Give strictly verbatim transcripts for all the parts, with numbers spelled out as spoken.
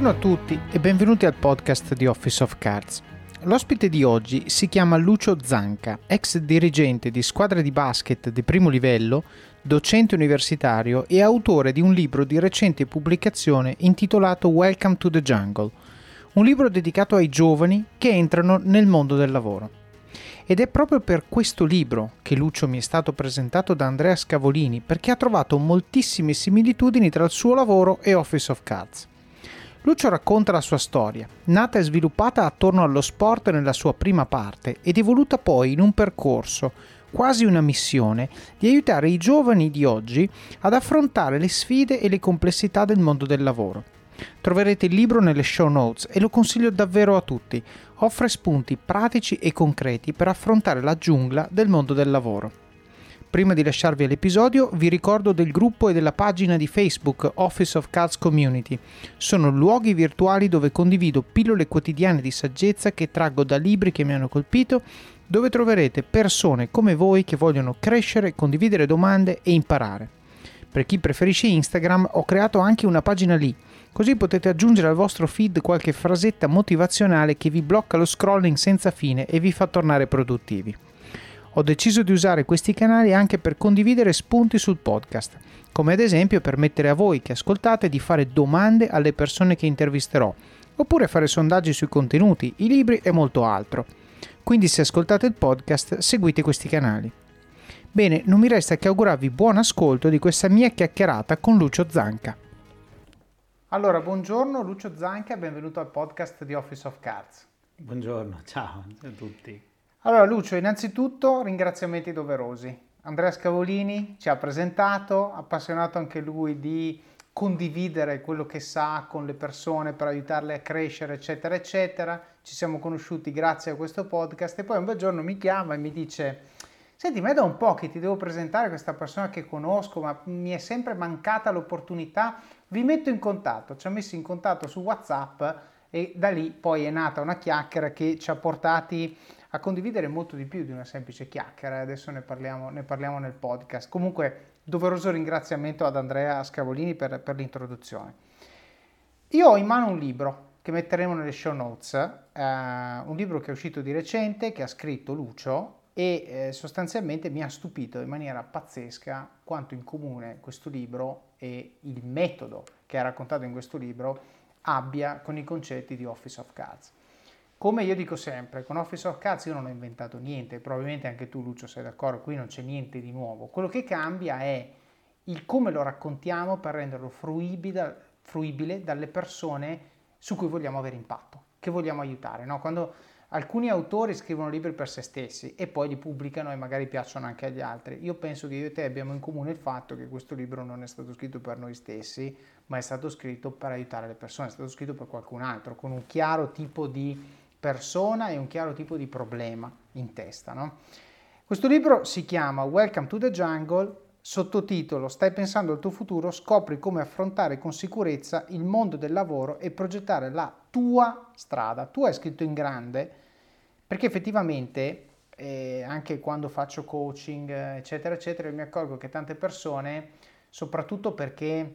Buongiorno a tutti e benvenuti al podcast di Office of Cards. L'ospite di oggi si chiama Lucio Zanca, ex dirigente di squadre di basket di primo livello, docente universitario e autore di un libro di recente pubblicazione intitolato Welcome to the Jungle, un libro dedicato ai giovani che entrano nel mondo del lavoro. Ed è proprio per questo libro che Lucio mi è stato presentato da Andrea Scavolini, perché ha trovato moltissime similitudini tra il suo lavoro e Office of Cards. Lucio racconta la sua storia, nata e sviluppata attorno allo sport nella sua prima parte ed evoluta poi in un percorso, quasi una missione, di aiutare i giovani di oggi ad affrontare le sfide e le complessità del mondo del lavoro. Troverete il libro nelle show notes e lo consiglio davvero a tutti, offre spunti pratici e concreti per affrontare la giungla del mondo del lavoro. Prima di lasciarvi all'episodio vi ricordo del gruppo e della pagina di Facebook Office of Cards Community. Sono luoghi virtuali dove condivido pillole quotidiane di saggezza che traggo da libri che mi hanno colpito, dove troverete persone come voi che vogliono crescere, condividere domande e imparare. Per chi preferisce Instagram ho creato anche una pagina lì, così potete aggiungere al vostro feed qualche frasetta motivazionale che vi blocca lo scrolling senza fine e vi fa tornare produttivi. Ho deciso di usare questi canali anche per condividere spunti sul podcast, come ad esempio permettere a voi che ascoltate di fare domande alle persone che intervisterò, oppure fare sondaggi sui contenuti, i libri e molto altro. Quindi se ascoltate il podcast, seguite questi canali. Bene, non mi resta che augurarvi buon ascolto di questa mia chiacchierata con Lucio Zanca. Allora, buongiorno Lucio Zanca, benvenuto al podcast di Office of Cards. Buongiorno, ciao a tutti. Allora Lucio, innanzitutto ringraziamenti doverosi. Andrea Scavolini ci ha presentato, appassionato anche lui di condividere quello che sa con le persone per aiutarle a crescere, eccetera, eccetera. Ci siamo conosciuti grazie a questo podcast e poi un bel giorno mi chiama e mi dice: senti, ma è da un po' che ti devo presentare questa persona che conosco, ma mi è sempre mancata l'opportunità, vi metto in contatto. Ci ha messo in contatto su WhatsApp e da lì poi è nata una chiacchiera che ci ha portati a condividere molto di più di una semplice chiacchiera. Adesso ne parliamo, ne parliamo nel podcast. Comunque, doveroso ringraziamento ad Andrea Scavolini per, per l'introduzione. Io ho in mano un libro che metteremo nelle show notes, eh, un libro che è uscito di recente, che ha scritto Lucio, e eh, sostanzialmente mi ha stupito in maniera pazzesca quanto in comune questo libro e il metodo che ha raccontato in questo libro abbia con i concetti di Office of Cards. Come io dico sempre, con Office of Cards io non ho inventato niente, probabilmente anche tu Lucio sei d'accordo, qui non c'è niente di nuovo. Quello che cambia è il come lo raccontiamo per renderlo fruibile, fruibile dalle persone su cui vogliamo avere impatto, che vogliamo aiutare, no? Quando alcuni autori scrivono libri per se stessi e poi li pubblicano e magari piacciono anche agli altri. Io penso che io e te abbiamo in comune il fatto che questo libro non è stato scritto per noi stessi, ma è stato scritto per aiutare le persone, è stato scritto per qualcun altro, con un chiaro tipo di persona e un chiaro tipo di problema in testa, no? Questo libro si chiama Welcome to the Jungle, sottotitolo Stai pensando al tuo futuro? Scopri come affrontare con sicurezza il mondo del lavoro e progettare la tua strada. Tu hai scritto in grande perché effettivamente eh, anche quando faccio coaching eccetera eccetera mi accorgo che tante persone, soprattutto perché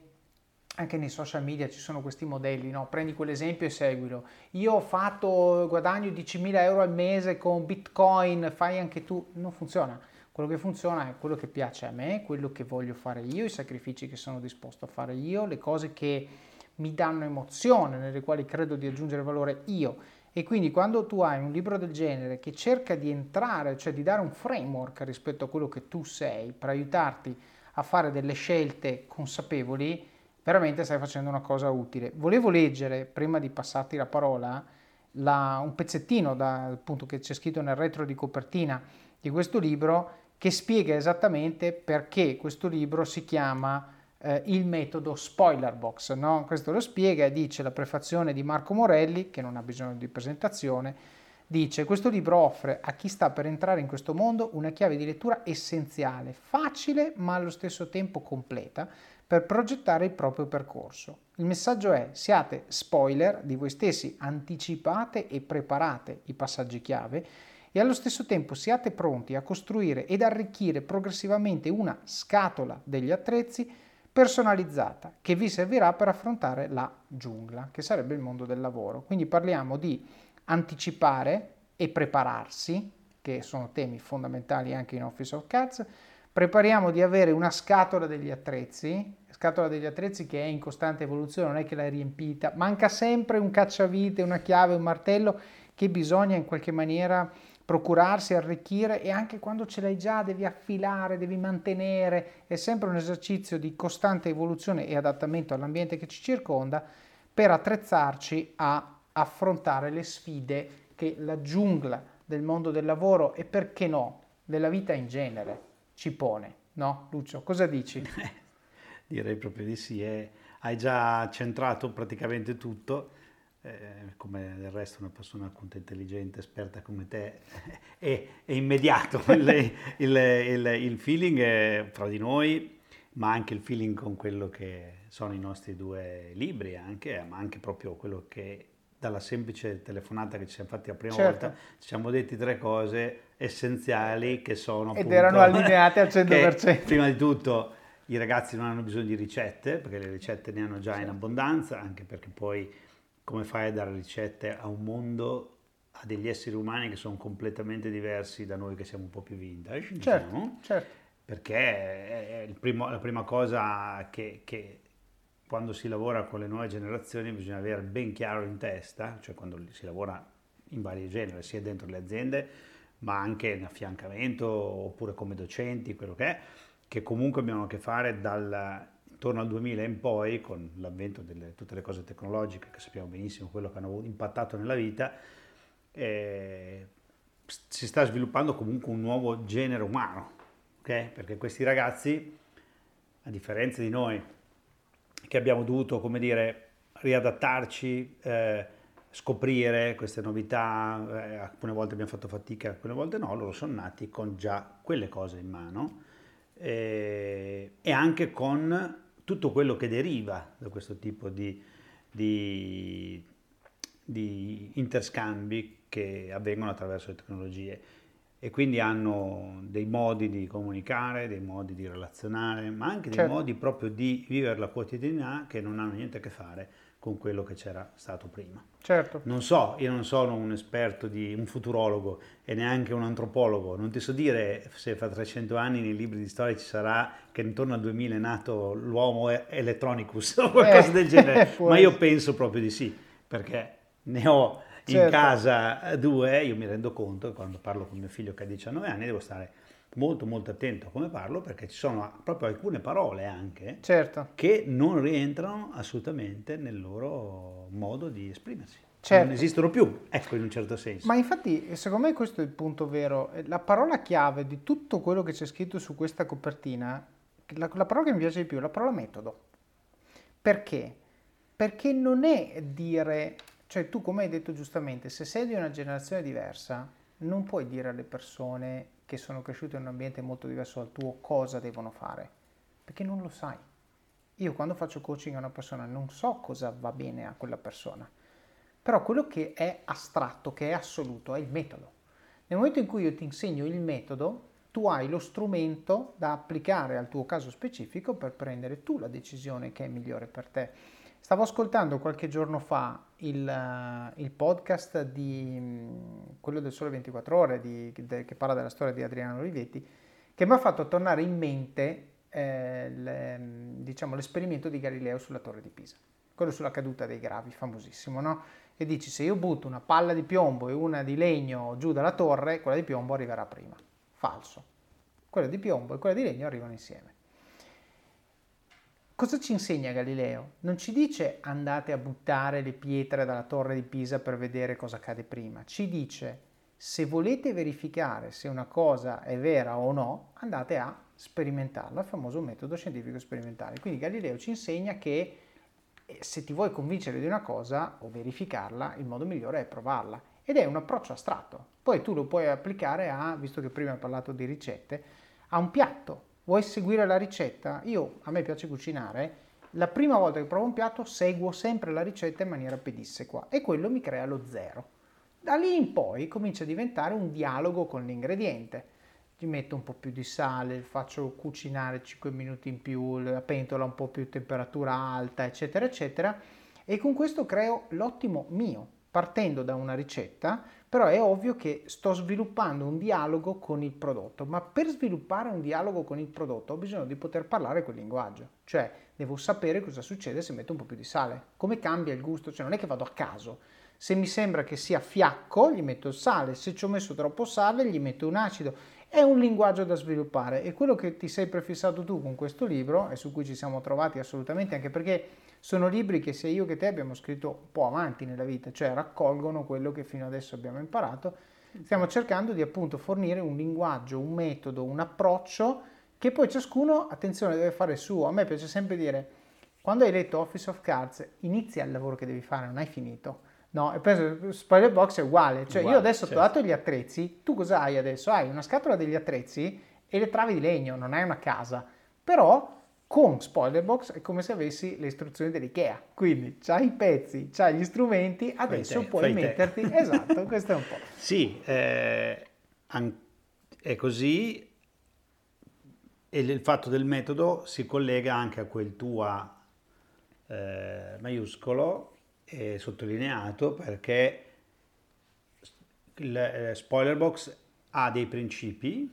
anche nei social media ci sono questi modelli, no? Prendi quell'esempio e seguilo. Io ho fatto guadagno diecimila euro al mese con Bitcoin, fai anche tu. Non funziona. Quello che funziona è quello che piace a me, quello che voglio fare io, i sacrifici che sono disposto a fare io, le cose che mi danno emozione, nelle quali credo di aggiungere valore io. E quindi quando tu hai un libro del genere che cerca di entrare, cioè di dare un framework rispetto a quello che tu sei, per aiutarti a fare delle scelte consapevoli, veramente stai facendo una cosa utile. Volevo leggere, prima di passarti la parola, la, un pezzettino da, appunto, che c'è scritto nel retro di copertina di questo libro, che spiega esattamente perché questo libro si chiama eh, il metodo spoiler box, no? Questo lo spiega e dice la prefazione di Marco Morelli, che non ha bisogno di presentazione, dice: questo libro offre a chi sta per entrare in questo mondo una chiave di lettura essenziale, facile ma allo stesso tempo completa, per progettare il proprio percorso. Il messaggio è: siate spoiler di voi stessi, anticipate e preparate i passaggi chiave, e allo stesso tempo siate pronti a costruire ed arricchire progressivamente una scatola degli attrezzi personalizzata che vi servirà per affrontare la giungla, che sarebbe il mondo del lavoro. Quindi parliamo di anticipare e prepararsi, che sono temi fondamentali anche in Office of Cards. Prepariamo di avere una scatola degli attrezzi, scatola degli attrezzi che è in costante evoluzione, non è che l'hai riempita, manca sempre un cacciavite, una chiave, un martello che bisogna in qualche maniera procurarsi, arricchire, e anche quando ce l'hai già devi affilare, devi mantenere, è sempre un esercizio di costante evoluzione e adattamento all'ambiente che ci circonda per attrezzarci a affrontare le sfide che la giungla del mondo del lavoro e, perché no, della vita in genere ci pone, no? Lucio, cosa dici? Eh, direi proprio di sì, eh. Hai già centrato praticamente tutto, eh, come del resto una persona appunto intelligente, esperta come te, è, è immediato il, il, il, il feeling fra di noi, ma anche il feeling con quello che sono i nostri due libri, anche, ma anche proprio quello che dalla semplice telefonata che ci siamo fatti la prima certo. volta, ci siamo detti tre cose essenziali che sono ed appunto, erano allineate al cento per cento. Prima di tutto i ragazzi non hanno bisogno di ricette, perché le ricette ne hanno già certo. in abbondanza, anche perché poi come fai a dare ricette a un mondo, a degli esseri umani che sono completamente diversi da noi che siamo un po' più vintage, certo, diciamo, certo. Perché è il primo, la prima cosa che, che quando si lavora con le nuove generazioni bisogna avere ben chiaro in testa, cioè quando si lavora in vari generi, sia dentro le aziende ma anche in affiancamento oppure come docenti, quello che è, che comunque abbiamo a che fare dal, intorno al duemila in poi, con l'avvento di tutte le cose tecnologiche che sappiamo benissimo quello che hanno impattato nella vita, eh, si sta sviluppando comunque un nuovo genere umano, okay? Perché questi ragazzi, a differenza di noi, che abbiamo dovuto, come dire, riadattarci, eh, scoprire queste novità, eh, alcune volte abbiamo fatto fatica, alcune volte no, loro sono nati con già quelle cose in mano, eh, e anche con tutto quello che deriva da questo tipo di, di, di interscambi che avvengono attraverso le tecnologie, e quindi hanno dei modi di comunicare, dei modi di relazionare, ma anche dei certo. modi proprio di vivere la quotidianità che non hanno niente a che fare con quello che c'era stato prima. Certo. Non so, io non sono un esperto, di un futurologo e neanche un antropologo, non ti so dire se fra trecento anni nei libri di storia ci sarà che intorno al duemila è nato l'uomo electronicus o qualcosa eh, del genere, ma io penso proprio di sì, perché ne ho... Certo. In casa due, io mi rendo conto che quando parlo con mio figlio che ha diciannove anni devo stare molto molto attento a come parlo, perché ci sono proprio alcune parole anche certo. che non rientrano assolutamente nel loro modo di esprimersi. Certo. Non esistono più, ecco, in un certo senso. Ma infatti, secondo me questo è il punto vero. La parola chiave di tutto quello che c'è scritto su questa copertina, la, la parola che mi piace di più è la parola metodo. Perché? Perché non è dire... Cioè tu, come hai detto giustamente, se sei di una generazione diversa, non puoi dire alle persone che sono cresciute in un ambiente molto diverso dal tuo cosa devono fare, perché non lo sai. Io quando faccio coaching a una persona non so cosa va bene a quella persona, però quello che è astratto, che è assoluto, è il metodo. Nel momento in cui io ti insegno il metodo, tu hai lo strumento da applicare al tuo caso specifico per prendere tu la decisione che è migliore per te. Stavo ascoltando qualche giorno fa il, il podcast di quello del Sole ventiquattro Ore di, de, che parla della storia di Adriano Olivetti, che mi ha fatto tornare in mente eh, le, diciamo, l'esperimento di Galileo sulla Torre di Pisa, quello sulla caduta dei gravi, famosissimo, no? E dici, se io butto una palla di piombo e una di legno giù dalla torre, quella di piombo arriverà prima. Falso. Quella di piombo e quella di legno arrivano insieme. Cosa ci insegna Galileo? Non ci dice andate a buttare le pietre dalla torre di Pisa per vedere cosa accade prima. Ci dice, se volete verificare se una cosa è vera o no, andate a sperimentarla, il famoso metodo scientifico sperimentale. Quindi Galileo ci insegna che se ti vuoi convincere di una cosa o verificarla, il modo migliore è provarla. Ed è un approccio astratto. Poi tu lo puoi applicare a, visto che prima hai parlato di ricette, a un piatto. Vuoi seguire la ricetta? Io, a me piace cucinare, la prima volta che provo un piatto seguo sempre la ricetta in maniera pedissequa e quello mi crea lo zero. Da lì in poi comincia a diventare un dialogo con l'ingrediente. gli metto un po' più di sale, faccio cucinare cinque minuti in più, la pentola un po' più temperatura alta, eccetera, eccetera, e con questo creo l'ottimo mio, partendo da una ricetta, però è ovvio che sto sviluppando un dialogo con il prodotto, ma per sviluppare un dialogo con il prodotto ho bisogno di poter parlare quel linguaggio, cioè devo sapere cosa succede se metto un po' più di sale, come cambia il gusto, cioè non è che vado a caso. Se mi sembra che sia fiacco, gli metto il sale, se ci ho messo troppo sale, gli metto un acido. È un linguaggio da sviluppare e quello che ti sei prefissato tu con questo libro e su cui ci siamo trovati assolutamente, anche perché sono libri che sia io che te abbiamo scritto un po' avanti nella vita, cioè raccolgono quello che fino adesso abbiamo imparato. Stiamo cercando di appunto fornire un linguaggio, un metodo, un approccio che poi ciascuno, attenzione, deve fare il suo. A me piace sempre dire, quando hai letto Office of Cards, inizia il lavoro che devi fare, non hai finito. No, e penso spoiler box è uguale, cioè uguale, io adesso certo. Ti ho dato gli attrezzi, tu cosa hai adesso? Hai una scatola degli attrezzi e le travi di legno, non hai una casa, però con spoiler box è come se avessi le istruzioni dell'IKEA, quindi c'hai i pezzi, c'hai gli strumenti, adesso te, puoi metterti, te. Esatto, questo è un po'. Sì, eh, è così e il fatto del metodo si collega anche a quel tua eh, maiuscolo, è sottolineato perché il spoiler box ha dei principi,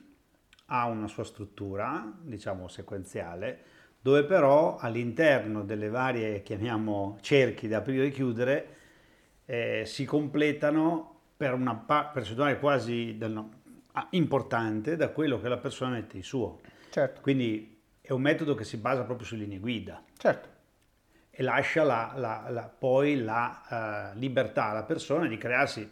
ha una sua struttura, diciamo sequenziale, dove però all'interno delle varie, chiamiamo, cerchi da aprire e chiudere, eh, si completano per una percentuale quasi del no, importante da quello che la persona mette in suo. Certo. Quindi è un metodo che si basa proprio su linee guida. Certo. E lascia la, la, la, poi la uh, libertà alla persona di crearsi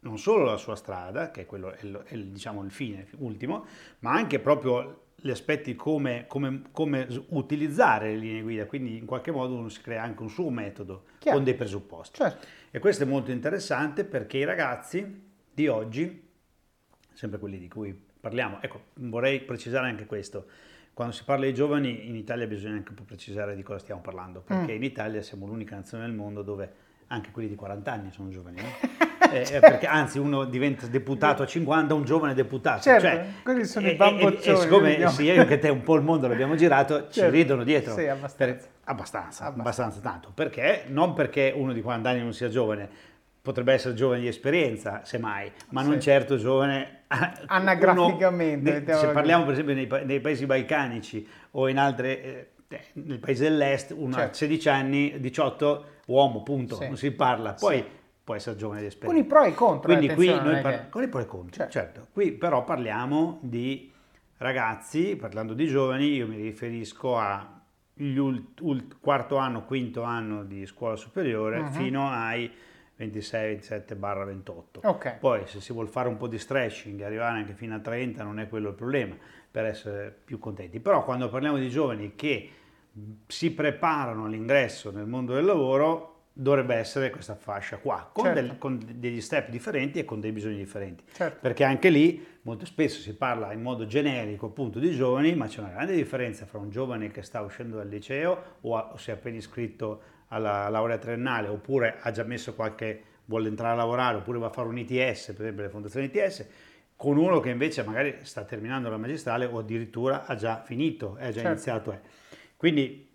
non solo la sua strada, che è, quello, è, lo, è diciamo, il fine ultimo, ma anche proprio gli aspetti come, come, come utilizzare le linee guida, quindi in qualche modo uno si crea anche un suo metodo. Chiaro. Con dei presupposti. Certo. E questo è molto interessante perché i ragazzi di oggi, sempre quelli di cui parliamo, ecco, vorrei precisare anche questo. Quando si parla di giovani, in Italia bisogna anche un po' precisare di cosa stiamo parlando, perché mm. in Italia siamo l'unica nazione del mondo dove anche quelli di quaranta anni sono giovani. Eh? Certo. eh, perché, anzi, uno diventa deputato a cinquanta, un giovane deputato. Certo, cioè, quelli sono e, i bamboccioni. E, e siccome sia io che te un po' il mondo l'abbiamo girato, certo. Ci ridono dietro. Sì, abbastanza. Per, abbastanza, abbastanza. Abbastanza tanto. Perché? Non perché uno di quaranta anni non sia giovane, potrebbe essere giovane di esperienza, semmai, ma sì. Non certo giovane... Anagraficamente. Uno, se parliamo per esempio nei, pa- nei paesi balcanici o in altre, eh, nel paese dell'est, uno certo. A sedici anni, diciotto, uomo, punto, sì. Non si parla. Poi sì. Può essere giovane di esperienza. Con i pro e i contro. Quindi qui noi par- che... Con i pro e i contro, certo. certo. Qui però parliamo di ragazzi, parlando di giovani, io mi riferisco a gli ult- ult- quarto anno, quinto anno di scuola superiore uh-huh. fino ai... ventisei, ventisette, ventotto. Okay. Poi se si vuol fare un po' di stretching, arrivare anche fino a trenta non è quello il problema, per essere più contenti. Però quando parliamo di giovani che si preparano all'ingresso nel mondo del lavoro, dovrebbe essere questa fascia qua, con, certo. del, con degli step differenti e con dei bisogni differenti. Certo. Perché anche lì molto spesso si parla in modo generico appunto di giovani, ma c'è una grande differenza fra un giovane che sta uscendo dal liceo o, a, o si è appena iscritto alla laurea triennale, oppure ha già messo qualche, vuole entrare a lavorare, oppure va a fare un I T S, per esempio le fondazioni I T S, con uno che invece magari sta terminando la magistrale o addirittura ha già finito, è già certo. iniziato. È. Quindi,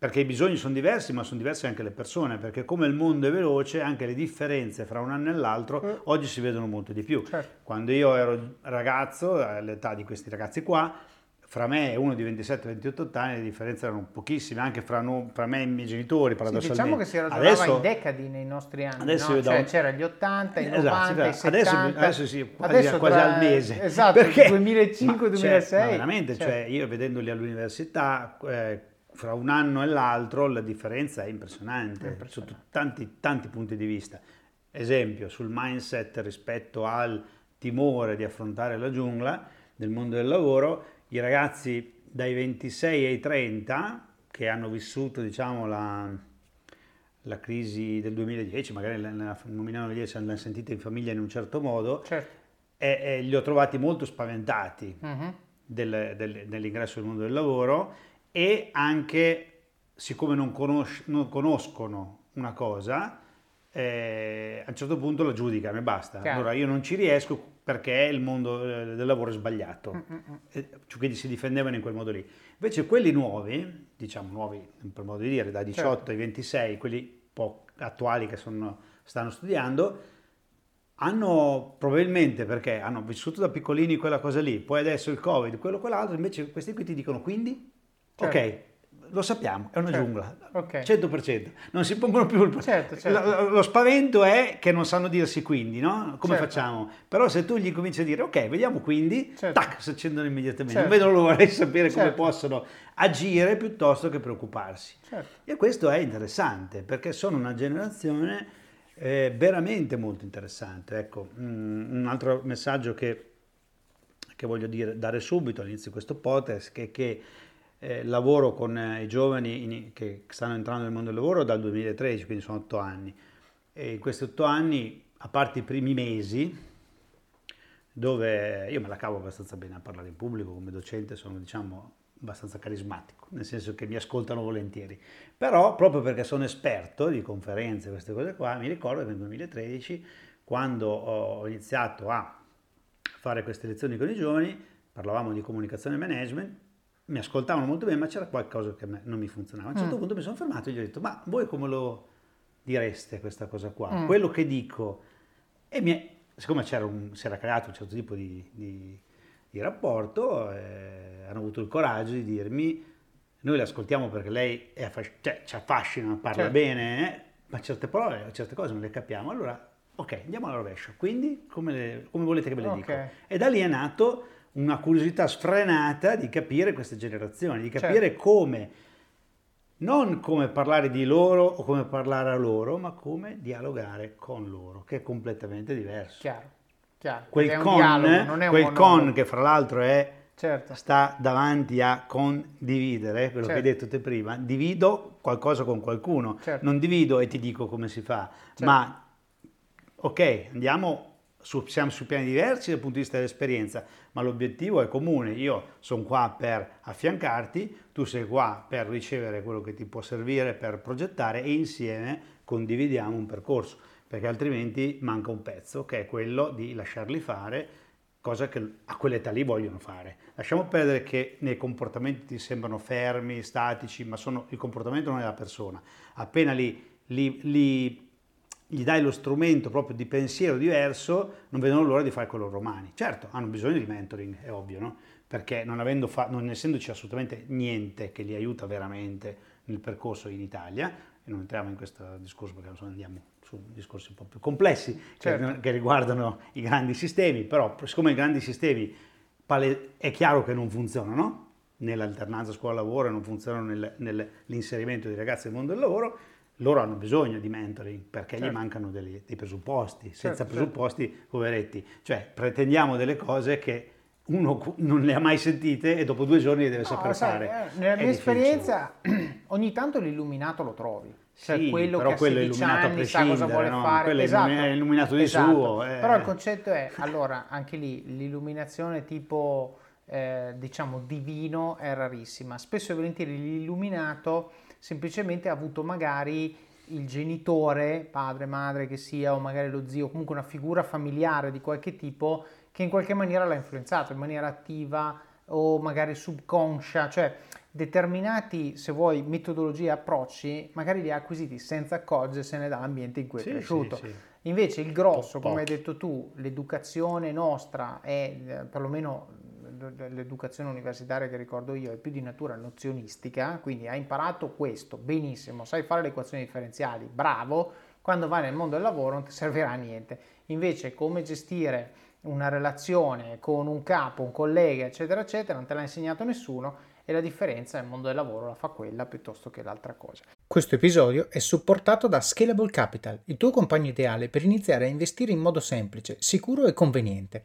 perché i bisogni sono diversi, ma sono diverse anche le persone, perché come il mondo è veloce, anche le differenze fra un anno e l'altro mm. oggi si vedono molto di più. Certo. Quando io ero ragazzo, all'età di questi ragazzi qua, fra me e uno di ventisette ventotto anni le differenze erano pochissime, anche fra, no, fra me e i miei genitori, paradossalmente. Sì, diciamo che si ragionava adesso, in decadi nei nostri anni, no? Cioè un... c'era gli ottanta, i esatto, novanta, i settanta. Adesso, adesso sì, quasi, adesso quasi tra... al mese. Esatto, duemilacinque duemilasei. Cioè, veramente, certo. Cioè, io vedendoli all'università, eh, fra un anno e l'altro la differenza è impressionante, è impressionante. Sotto tanti, tanti punti di vista. Esempio, sul mindset rispetto al timore di affrontare la giungla nel mondo del lavoro, i ragazzi dai ventisei ai trenta che hanno vissuto diciamo la, la crisi del duemiladieci, magari la, la, non mi l'hanno sentita in famiglia in un certo modo, certo. E, e li ho trovati molto spaventati uh-huh. del, del, dell'ingresso nel mondo del lavoro e anche siccome non, conosc- non conoscono una cosa eh, a un certo punto la giudica, mi basta. Chiaro. Allora io non ci riesco perché il mondo del lavoro è sbagliato. Mm-mm. Quindi si difendevano in quel modo lì. Invece quelli nuovi, diciamo nuovi per modo di dire, da diciotto certo. ai ventisei, quelli un po' attuali che sono, stanno studiando, hanno probabilmente, perché hanno vissuto da piccolini quella cosa lì, poi adesso il Covid, quello quell'altro, invece questi qui ti dicono quindi, certo. ok, lo sappiamo, è una certo. giungla, okay. cento per cento, non si pongono più il certo, certo. Lo, lo spavento è che non sanno dirsi quindi, no? Come certo. facciamo? Però se tu gli cominci a dire ok, vediamo quindi, certo. tac, si accendono immediatamente, certo. non vedono l'ora di sapere certo. come possono agire piuttosto che preoccuparsi. Certo. E questo è interessante, perché sono una generazione... È veramente molto interessante. Ecco, un altro messaggio che, che voglio dire, dare subito all'inizio di questo podcast, che, che eh, lavoro con i giovani in, che stanno entrando nel mondo del lavoro dal duemilatredici, quindi sono otto anni. E in questi otto anni, a parte i primi mesi, dove io me la cavo abbastanza bene a parlare in pubblico, come docente sono, diciamo, abbastanza carismatico, nel senso che mi ascoltano volentieri, però proprio perché sono esperto di conferenze, queste cose qua, mi ricordo che nel duemilatredici, quando ho iniziato a fare queste lezioni con i giovani, parlavamo di comunicazione e management, mi ascoltavano molto bene, ma c'era qualcosa che non mi funzionava. A un certo mm. punto mi sono fermato e gli ho detto, ma voi come lo direste questa cosa qua? Mm. Quello che dico, e mi è, siccome c'era un, si era creato un certo tipo di... di il rapporto, eh, hanno avuto il coraggio di dirmi, noi l'ascoltiamo perché lei è affasc- cioè, ci affascina, parla certo. bene, eh, ma certe parole, certe cose non le capiamo, allora ok, andiamo alla rovescia, quindi come, le, come volete che ve le okay. dico? E da lì è nato una curiosità sfrenata di capire queste generazioni, di capire certo. come, non come parlare di loro o come parlare a loro, ma come dialogare con loro, che è completamente diverso. Chiaro. Chiaro, quel con, dialogo, non è un quel con che fra l'altro è certo. sta davanti a condividere, quello certo. che hai detto te prima, divido qualcosa con qualcuno, certo. non divido e ti dico come si fa, certo. ma ok, andiamo su, siamo su piani diversi dal punto di vista dell'esperienza, ma l'obiettivo è comune, io sono qua per affiancarti, tu sei qua per ricevere quello che ti può servire per progettare e insieme condividiamo un percorso. Perché altrimenti manca un pezzo, che è quello di lasciarli fare, cosa che a quell'età lì vogliono fare. Lasciamo perdere che nei comportamenti ti sembrano fermi, statici, ma sono, il comportamento non è la persona. Appena li, li, li, gli dai lo strumento proprio di pensiero diverso, non vedono l'ora di fare con loro mani. Certo, hanno bisogno di mentoring, è ovvio, no? Perché non, avendo fa- non essendoci assolutamente niente che li aiuta veramente nel percorso in Italia, e non entriamo in questo discorso perché non so, andiamo su discorsi un po' più complessi certo. che, che riguardano i grandi sistemi, però siccome i grandi sistemi pale, è chiaro che non funzionano nell'alternanza scuola-lavoro, non funzionano nel, nell'inserimento dei ragazzi nel mondo del lavoro, loro hanno bisogno di mentoring perché certo. gli mancano dei, dei presupposti, senza certo, presupposti certo. poveretti, cioè pretendiamo delle cose che uno non le ha mai sentite e dopo due giorni le deve no, saper sai, fare. Eh, nella è mia difficile. Esperienza ogni tanto l'illuminato lo trovi. Cioè sì, quello però che quello è illuminato anni, a prescindere, no? Fare. Quello esatto. è illuminato di esatto. suo. Eh. Però il concetto è, allora, anche lì l'illuminazione tipo, eh, diciamo, divino è rarissima. Spesso e volentieri l'illuminato semplicemente ha avuto magari... il genitore, padre, madre che sia, o magari lo zio, comunque una figura familiare di qualche tipo che in qualche maniera l'ha influenzato in maniera attiva o magari subconscia, cioè determinati, se vuoi, metodologie e approcci magari li ha acquisiti senza accorgersene dall'ambiente in cui è sì, cresciuto. Sì, sì. Invece il grosso, po- come hai detto tu, l'educazione nostra è, perlomeno l'educazione universitaria che ricordo io, è più di natura nozionistica, quindi hai imparato questo, benissimo, sai fare le equazioni differenziali, bravo, quando vai nel mondo del lavoro non ti servirà a niente. Invece come gestire una relazione con un capo, un collega, eccetera, eccetera, non te l'ha insegnato nessuno e la differenza nel mondo del lavoro la fa quella piuttosto che l'altra cosa. Questo episodio è supportato da Scalable Capital, il tuo compagno ideale per iniziare a investire in modo semplice, sicuro e conveniente.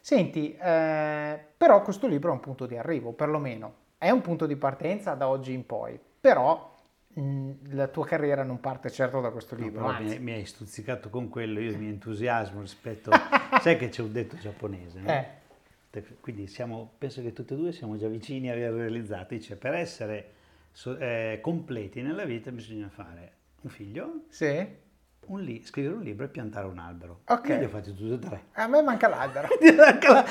Senti, eh, però questo libro è un punto di arrivo, perlomeno. È un punto di partenza da oggi in poi, però mh, la tua carriera non parte certo da questo libro. No, anzi. Mi, mi hai stuzzicato con quello, io mi entusiasmo rispetto... Sai che c'è un detto giapponese, no? Eh. Quindi siamo, penso che tutti e due siamo già vicini a aver realizzato. Dice, per essere so, eh, completi nella vita bisogna fare un figlio... Sì. Un li- scrivere un libro e piantare un albero. Ok. Io li ho fatti tutti e tre. A me manca l'albero.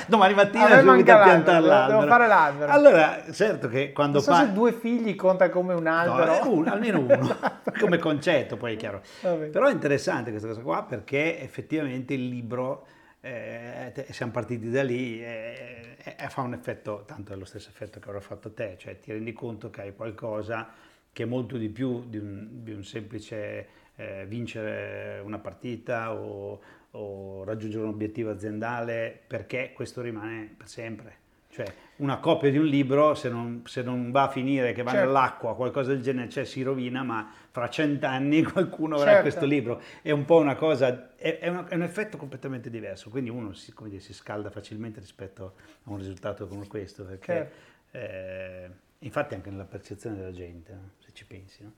Domani mattina subito a piantare l'albero. Devo fare l'albero. Allora, certo che quando... Non so fa... se due figli conta come un albero. No, un, almeno uno, come concetto poi è chiaro. Vabbè. Però è interessante questa cosa qua perché effettivamente il libro, eh, siamo partiti da lì, eh, eh, fa un effetto, tanto è lo stesso effetto che avrà fatto te, cioè ti rendi conto che hai qualcosa che è molto di più di un, di un semplice... Eh, vincere una partita o, o raggiungere un obiettivo aziendale, perché questo rimane per sempre. Cioè una copia di un libro se non, se non va a finire che va certo. nell'acqua, qualcosa del genere, cioè si rovina, ma fra cent'anni qualcuno avrà certo. questo libro. È un po' una cosa, è, è, un, è un effetto completamente diverso, quindi uno si, come dire, si scalda facilmente rispetto a un risultato come questo, perché certo. eh, infatti anche nella percezione della gente, no? Se ci pensi, no?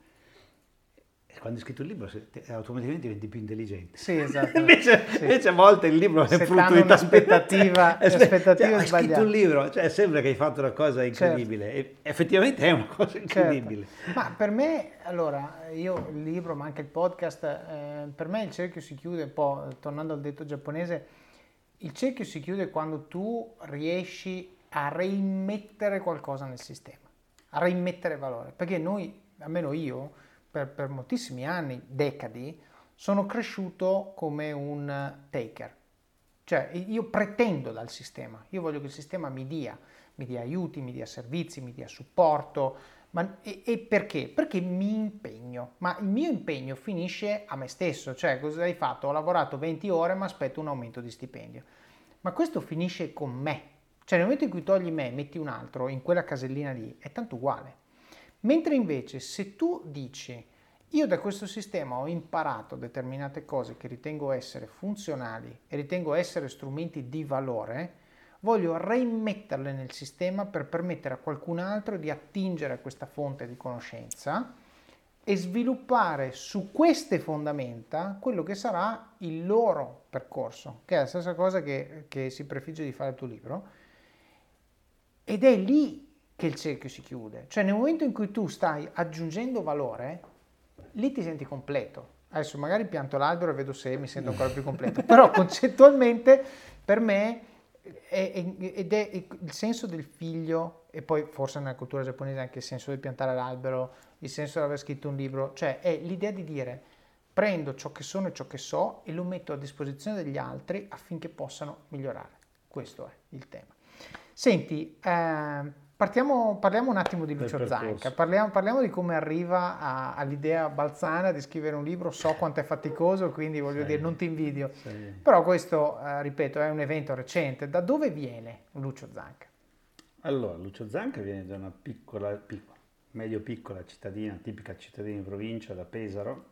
Quando hai scritto il libro automaticamente diventi più intelligente. Sì, esatto. invece, sì. invece a volte il libro è frutto di un'aspettativa sbagliata. Cioè, hai scritto un libro, cioè sembra che hai fatto una cosa incredibile. Certo. E effettivamente è una cosa incredibile. Certo. Ma per me, allora, io il libro, ma anche il podcast, eh, per me il cerchio si chiude un po', tornando al detto giapponese, il cerchio si chiude quando tu riesci a reimmettere qualcosa nel sistema, a reimmettere valore. Perché noi, almeno io... Per, per moltissimi anni, decadi, sono cresciuto come un taker. Cioè io pretendo dal sistema, io voglio che il sistema mi dia, mi dia aiuti, mi dia servizi, mi dia supporto. Ma, e, e perché? Perché mi impegno, ma il mio impegno finisce a me stesso. Cioè cosa hai fatto? Ho lavorato venti ore ma aspetto un aumento di stipendio. Ma questo finisce con me. Cioè nel momento in cui togli me e metti un altro in quella casellina lì, è tanto uguale. Mentre invece se tu dici io da questo sistema ho imparato determinate cose che ritengo essere funzionali e ritengo essere strumenti di valore, voglio reimmetterle nel sistema per permettere a qualcun altro di attingere a questa fonte di conoscenza e sviluppare su queste fondamenta quello che sarà il loro percorso, che è la stessa cosa che, che si prefigge di fare il tuo libro, ed è lì che il cerchio si chiude. Cioè nel momento in cui tu stai aggiungendo valore, lì ti senti completo. Adesso magari pianto l'albero e vedo se mi sento ancora più completo, però concettualmente per me è, è, ed è il senso del figlio, e poi forse nella cultura giapponese anche il senso di piantare l'albero, il senso di aver scritto un libro, cioè è l'idea di dire prendo ciò che sono e ciò che so e lo metto a disposizione degli altri affinché possano migliorare. Questo è il tema. Senti, ehm, Partiamo, parliamo un attimo di Lucio Zanca, parliamo, parliamo di come arriva a, all'idea balzana di scrivere un libro. So quanto è faticoso, quindi voglio sì. dire, non ti invidio, sì. però questo, eh, ripeto, è un evento recente. Da dove viene Lucio Zanca? Allora, Lucio Zanca viene da una piccola, piccola medio piccola cittadina, tipica cittadina di provincia, da Pesaro,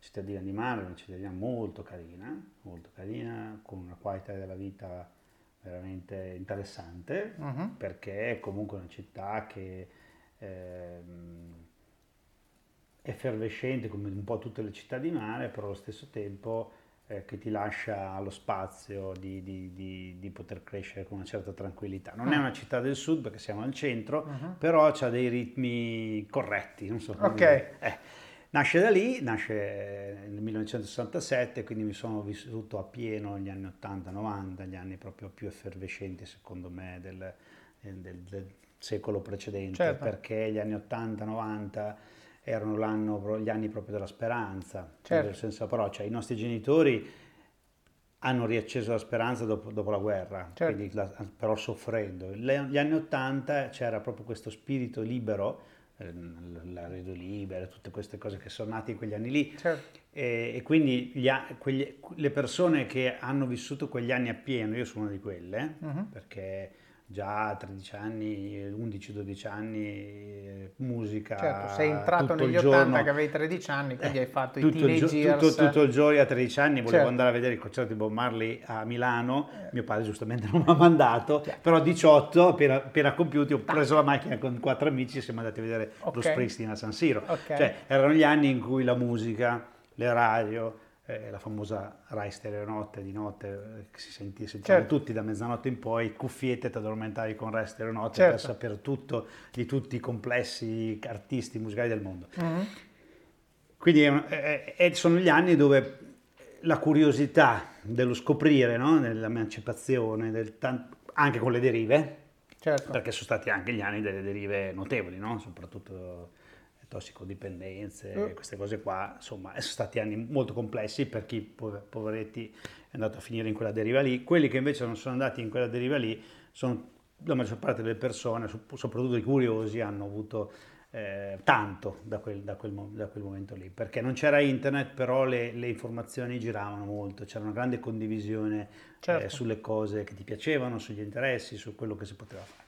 cittadina di mare, una cittadina molto carina, molto carina, con una qualità della vita veramente interessante, uh-huh. perché è comunque una città che eh, effervescente come un po' tutte le città di mare, però allo stesso tempo eh, che ti lascia lo spazio di, di, di, di poter crescere con una certa tranquillità. Non è una città del sud perché siamo al centro, uh-huh. però c'ha dei ritmi corretti, non so come dire. Okay. Eh. Nasce da lì, nasce nel millenovecentosessantasette, quindi mi sono vissuto a pieno gli anni ottanta novanta, gli anni proprio più effervescenti secondo me del, del, del secolo precedente, certo. perché gli anni ottanta novanta erano l'anno, gli anni proprio della speranza, certo. nel senso però, cioè, i nostri genitori hanno riacceso la speranza dopo, dopo la guerra, certo. quindi la, però soffrendo. Le, gli anni ottanta c'era proprio questo spirito libero, la Redo Libera, tutte queste cose che sono nate in quegli anni lì, certo. e, e quindi gli a, quegli, le persone che hanno vissuto quegli anni appieno, io sono una di quelle, uh-huh. perché già a tredici anni, undici dodici anni, musica, certo, sei entrato negli ottanta che avevi tredici anni, quindi eh, hai fatto i teenagers. Tutto, tutto il giorno a tredici anni volevo certo. andare a vedere il concerto di Bob Marley a Milano, eh. mio padre giustamente non mi ha mandato, certo. però a diciotto, appena, appena compiuti, ho preso la macchina con quattro amici e siamo andati a vedere okay. Bruce Springsteen a San Siro. Okay. Cioè, erano gli anni in cui la musica, le radio, la famosa Rai Stereo Notte di notte, che si sentiva certo. tutti da mezzanotte in poi, cuffiette, ti addormentavi con Rai Stereo Notte certo. per sapere tutto di tutti i complessi artisti musicali del mondo. Mm-hmm. Quindi è, è, sono gli anni dove la curiosità dello scoprire, no? dell'emancipazione, del tan- anche con le derive, certo. perché sono stati anche gli anni delle derive notevoli, no? soprattutto... tossicodipendenze, mm. queste cose qua, insomma, sono stati anni molto complessi per chi, poveretti, è andato a finire in quella deriva lì. Quelli che invece non sono andati in quella deriva lì, sono la maggior parte delle persone, soprattutto i curiosi, hanno avuto eh, tanto da quel, da, quel, da quel momento lì, perché non c'era internet, però le, le informazioni giravano molto, c'era una grande condivisione certo. eh, sulle cose che ti piacevano, sugli interessi, su quello che si poteva fare.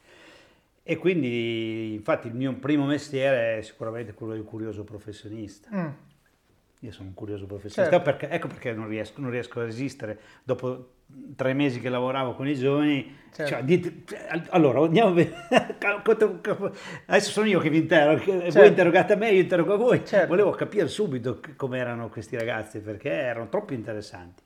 E quindi, infatti, il mio primo mestiere è sicuramente quello di curioso professionista. Mm. Io sono un curioso professionista, certo. perché, ecco perché non riesco, non riesco a resistere. Dopo tre mesi che lavoravo con i giovani, certo. cioè, dite, allora andiamo adesso sono io che vi interrogo, certo. voi interrogate me, io interrogo voi. Certo. Volevo capire subito come erano questi ragazzi, perché erano troppo interessanti.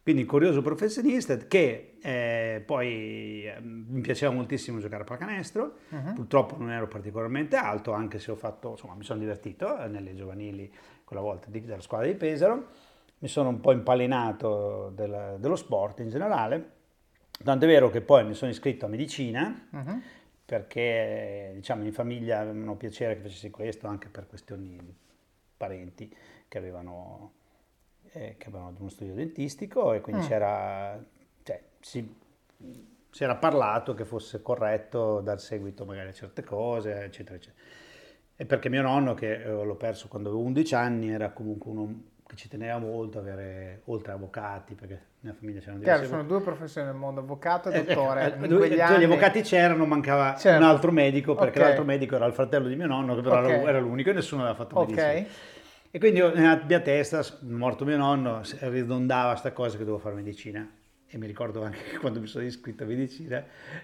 Quindi curioso professionista che eh, poi eh, mi piaceva moltissimo giocare a pallacanestro, uh-huh. purtroppo non ero particolarmente alto, anche se ho fatto, insomma, mi sono divertito nelle giovanili quella volta di, della squadra di Pesaro, mi sono un po' impalenato del, dello sport in generale, tant'è vero che poi mi sono iscritto a medicina, uh-huh. perché diciamo in famiglia avevano piacere che facessi questo, anche per questioni parenti che avevano... che avevano uno studio dentistico e quindi mm. c'era, cioè, si, si era parlato che fosse corretto dar seguito magari a certe cose, eccetera, eccetera. E perché mio nonno, che l'ho perso quando avevo undici anni, era comunque uno che ci teneva molto avere, oltre avvocati, perché nella famiglia c'erano diversi. Chiaro, sono due professioni nel mondo, avvocato e dottore. Eh, eh, in due, anni... Gli avvocati c'erano, mancava c'era. un altro medico, perché okay. l'altro medico era il fratello di mio nonno, che però okay. era l'unico e nessuno aveva fatto medicina. Okay. E quindi io, nella mia testa, morto mio nonno, ridondava sta cosa che dovevo fare medicina. E mi ricordo anche che quando mi sono iscritto a medicina,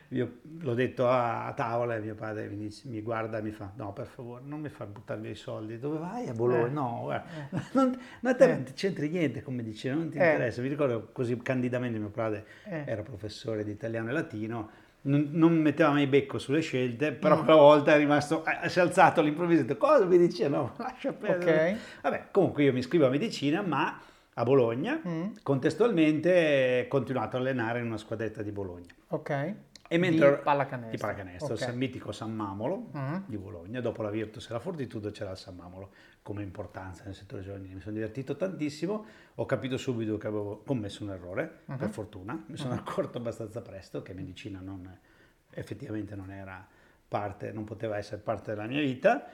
io l'ho detto a, a tavola e mio padre mi, dice, mi guarda e mi fa no, per favore, non mi far buttare via i soldi. Dove vai? A Bologna? Eh. No, guarda, eh. non, non, te, eh. non c'entri niente con medicina, non ti eh. interessa. Mi ricordo così candidamente mio padre eh. era professore di italiano e latino, non, non metteva mai becco sulle scelte, però quella volta è rimasto, si è alzato all'improvviso e ha detto cosa mi dice? No, lascia perdere. Okay. Vabbè, comunque io mi iscrivo a medicina, ma a Bologna, mm. contestualmente ho continuato a allenare in una squadretta di Bologna. Ok. E mentre, di pallacanestro. Di pallacanestro, okay. San mitico San Mamolo mm. di Bologna, dopo la Virtus e la Fortitudo c'era il San Mamolo come importanza nel settore giovanile. Mi sono divertito tantissimo, ho capito subito che avevo commesso un errore, mm-hmm. per fortuna, mi sono mm-hmm. accorto abbastanza presto che medicina non, effettivamente non era parte, non poteva essere parte della mia vita.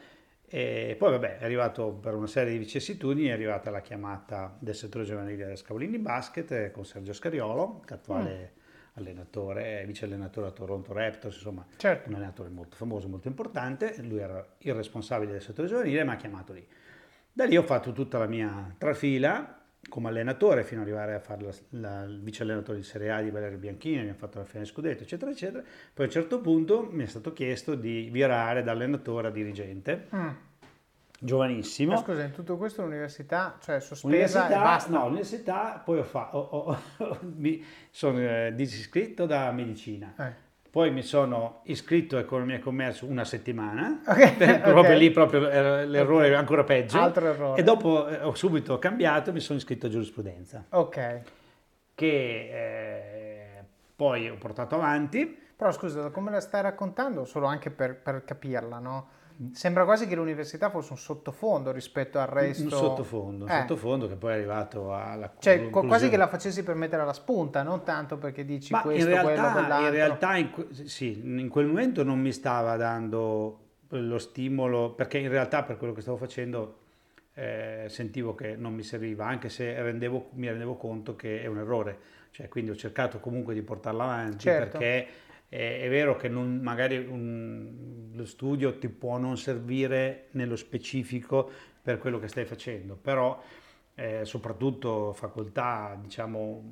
E poi vabbè, è arrivato per una serie di vicissitudini, è arrivata la chiamata del settore giovanile della Scavolini Basket con Sergio Scariolo, che attuale mm. allenatore, vice allenatore a Toronto Raptors, insomma certo. un allenatore molto famoso, molto importante, lui era il responsabile del settore giovanile e mi ha chiamato lì. Da lì ho fatto tutta la mia trafila come allenatore fino ad arrivare a fare la, la, il vice allenatore di Serie A di Valerio Bianchini, abbiamo fatto la finale scudetto, eccetera, eccetera. Poi a un certo punto mi è stato chiesto di virare da allenatore a dirigente, mm. giovanissimo. Ma scusa, in tutto questo l'università, cioè sospesa e basta? No, l'università poi ho fatto, ho, ho, ho, mi sono eh, disiscritto da medicina, eh. Poi mi sono iscritto a economia e commercio una settimana, okay. per, proprio okay. lì proprio l'errore okay. ancora peggio. Altro errore. E dopo eh, ho subito cambiato e mi sono iscritto a giurisprudenza. Ok. Che eh, poi ho portato avanti. Però scusa, come la stai raccontando, solo anche per, per capirla, no? Sembra quasi che l'università fosse un sottofondo rispetto al resto. Un sottofondo, un eh. sottofondo che poi è arrivato alla cioè, conclusione. Quasi che la facessi per mettere alla spunta, non tanto perché dici ma questo, in realtà, quello, quell'altro. In realtà in, sì, in quel momento non mi stava dando lo stimolo, perché in realtà per quello che stavo facendo eh, sentivo che non mi serviva, anche se rendevo, mi rendevo conto che è un errore. Cioè, quindi ho cercato comunque di portarla avanti, certo. perché... È vero che non, magari un, lo studio ti può non servire nello specifico per quello che stai facendo, però eh, soprattutto facoltà diciamo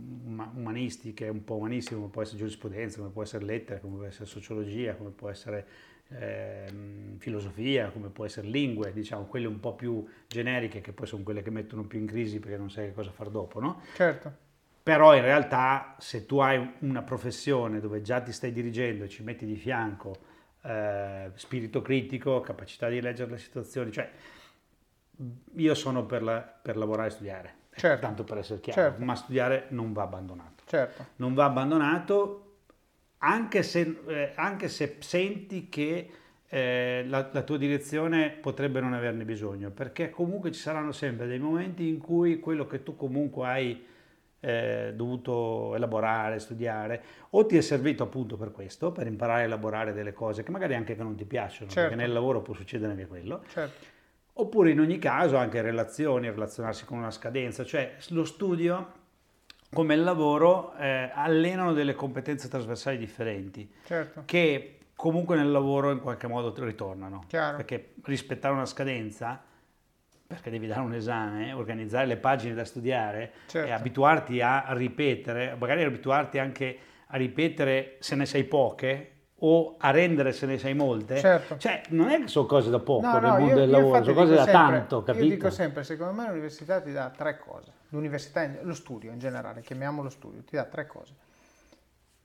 umanistiche, un po' umanistiche, come può essere giurisprudenza, come può essere lettere, come può essere sociologia, come può essere eh, filosofia, come può essere lingue, diciamo quelle un po' più generiche che poi sono quelle che mettono più in crisi perché non sai che cosa far dopo, no? Certo. Però in realtà se tu hai una professione dove già ti stai dirigendo e ci metti di fianco eh, spirito critico, capacità di leggere le situazioni, cioè io sono per, la, per lavorare e studiare, certo. tanto per essere chiaro, certo. ma studiare non va abbandonato. Certo. Non va abbandonato anche se, eh, anche se senti che eh, la, la tua direzione potrebbe non averne bisogno, perché comunque ci saranno sempre dei momenti in cui quello che tu comunque hai Eh, dovuto elaborare, studiare, o ti è servito appunto per questo, per imparare a elaborare delle cose che magari anche che non ti piacciono, certo. perché nel lavoro può succedere anche quello, certo. oppure in ogni caso anche relazioni, relazionarsi con una scadenza, cioè lo studio come il lavoro eh, allenano delle competenze trasversali differenti, certo. che comunque nel lavoro in qualche modo ritornano, chiaro. Perché rispettare una scadenza, perché devi dare un esame, organizzare le pagine da studiare, certo. e abituarti a ripetere, magari abituarti anche a ripetere se ne sai poche o a rendere se ne sai molte, certo. cioè non è che sono cose da poco, no, nel no, mondo io, del lavoro, sono cose da sempre, tanto, capito? Io dico sempre, secondo me l'università ti dà tre cose, l'università, lo studio in generale, chiamiamolo studio, ti dà tre cose.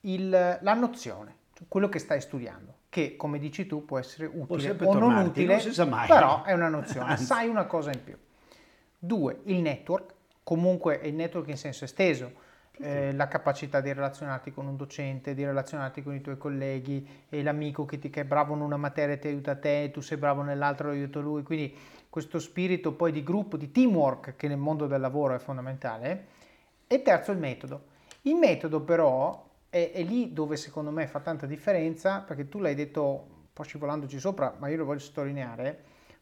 Il, la nozione, cioè quello che stai studiando, che come dici tu può essere utile o tornarti, non utile, non si sa mai. Però è una nozione, sai una cosa in più. Due, il network, comunque il network in senso esteso, eh, la capacità di relazionarti con un docente, di relazionarti con i tuoi colleghi, e l'amico che, ti, che è bravo in una materia ti aiuta te, tu sei bravo nell'altra, lo aiuta lui, quindi questo spirito poi di gruppo, di teamwork che nel mondo del lavoro è fondamentale. E terzo, il metodo. Il metodo però... È, è lì dove secondo me fa tanta differenza, perché tu l'hai detto un po' scivolandoci sopra, ma io lo voglio sottolineare,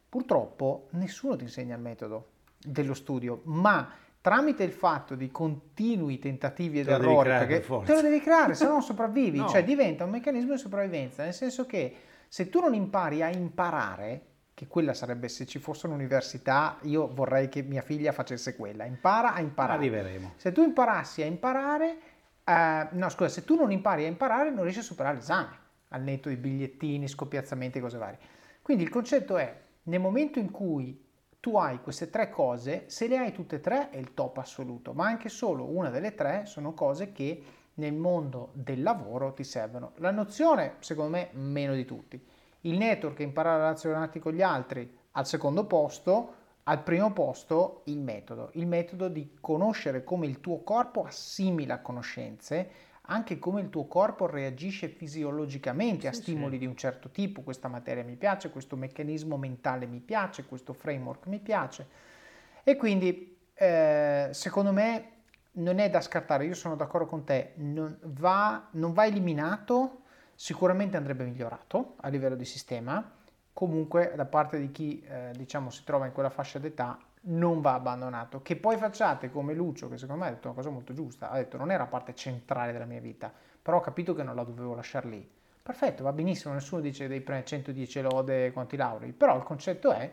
purtroppo nessuno ti insegna il metodo dello studio, ma tramite il fatto di continui tentativi ed errori, perché te lo devi creare, se no non sopravvivi, no. cioè diventa un meccanismo di sopravvivenza, nel senso che se tu non impari a imparare, che quella sarebbe, se ci fosse un'università, io vorrei che mia figlia facesse quella, impara a imparare. Arriveremo. Se tu imparassi a imparare, Uh, no scusa, se tu non impari a imparare non riesci a superare l'esame, al netto di bigliettini, scoppiazzamenti e cose varie. Quindi il concetto è, nel momento in cui tu hai queste tre cose, se le hai tutte e tre è il top assoluto, ma anche solo una delle tre sono cose che nel mondo del lavoro ti servono. La nozione, secondo me, meno di tutti. Il network, imparare a relazionarti con gli altri, al secondo posto. Al primo posto il metodo, il metodo di conoscere come il tuo corpo assimila conoscenze, anche come il tuo corpo reagisce fisiologicamente sì, a stimoli sì. di un certo tipo, questa materia mi piace, questo meccanismo mentale mi piace, questo framework mi piace. E quindi eh, secondo me non è da scartare, io sono d'accordo con te, non va, non va eliminato, sicuramente andrebbe migliorato a livello di sistema. Comunque da parte di chi eh, diciamo si trova in quella fascia d'età non va abbandonato. Che poi facciate come Lucio, che secondo me ha detto una cosa molto giusta, ha detto non era parte centrale della mia vita, però ho capito che non la dovevo lasciare lì. Perfetto, va benissimo, nessuno dice devi prendere centodieci lode quanti laurei, però il concetto è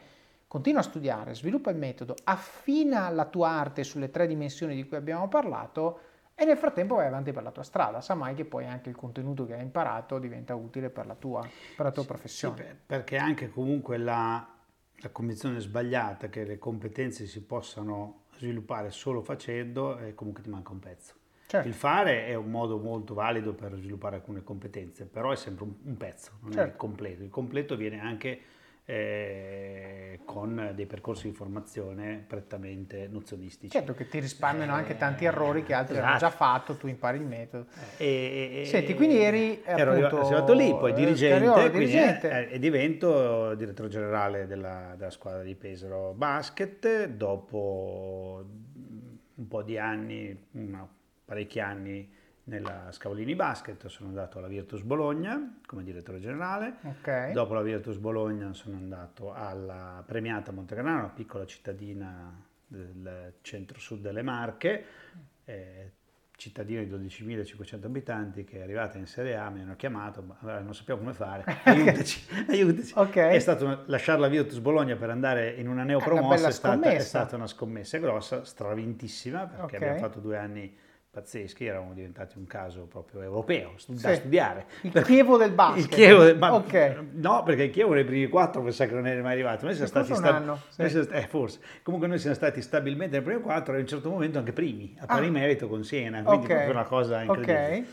continua a studiare, sviluppa il metodo, affina la tua arte sulle tre dimensioni di cui abbiamo parlato e nel frattempo vai avanti per la tua strada, sa mai che poi anche il contenuto che hai imparato diventa utile per la tua, per la tua sì, professione. Sì, perché anche comunque la, la convinzione sbagliata che le competenze si possano sviluppare solo facendo, e comunque ti manca un pezzo. Certo. Il fare è un modo molto valido per sviluppare alcune competenze, però è sempre un, un pezzo, non certo. è il completo. Il completo viene anche eh, con dei percorsi di formazione prettamente nozionistici. Certo, che ti risparmiano eh, anche tanti errori che altri esatto. hanno già fatto, tu impari il metodo. Eh, eh, Senti, quindi eri ero appunto, arrivato lì, poi dirigente, quindi, dirigente. Eh, e divento direttore generale della, della squadra di Pesaro Basket, dopo un po' di anni, no, parecchi anni nella Scavolini Basket, sono andato alla Virtus Bologna come direttore generale, okay. dopo la Virtus Bologna sono andato alla Premiata Montegranaro, una piccola cittadina del centro-sud delle Marche, eh, cittadina di dodicimilacinquecento abitanti che è arrivata in Serie A, mi hanno chiamato, ma non sappiamo come fare, aiutaci, aiutaci. Okay. È stato una, lasciare la Virtus Bologna per andare in una neopromossa è stata, è stata una scommessa grossa, straventissima, perché okay. abbiamo fatto due anni pazzeschi, eravamo diventati un caso proprio europeo da sì. studiare. Il Chievo del basket. Il Chievo, ma okay. no, perché il Chievo nei primi quattro pensavo che non era mai arrivato. Noi siamo stati sta- anno, sì. noi siamo st- eh, forse. Comunque noi siamo stati stabilmente nei primi quattro e a un certo momento anche primi, a pari ah. merito con Siena, quindi okay. proprio una cosa incredibile. Okay.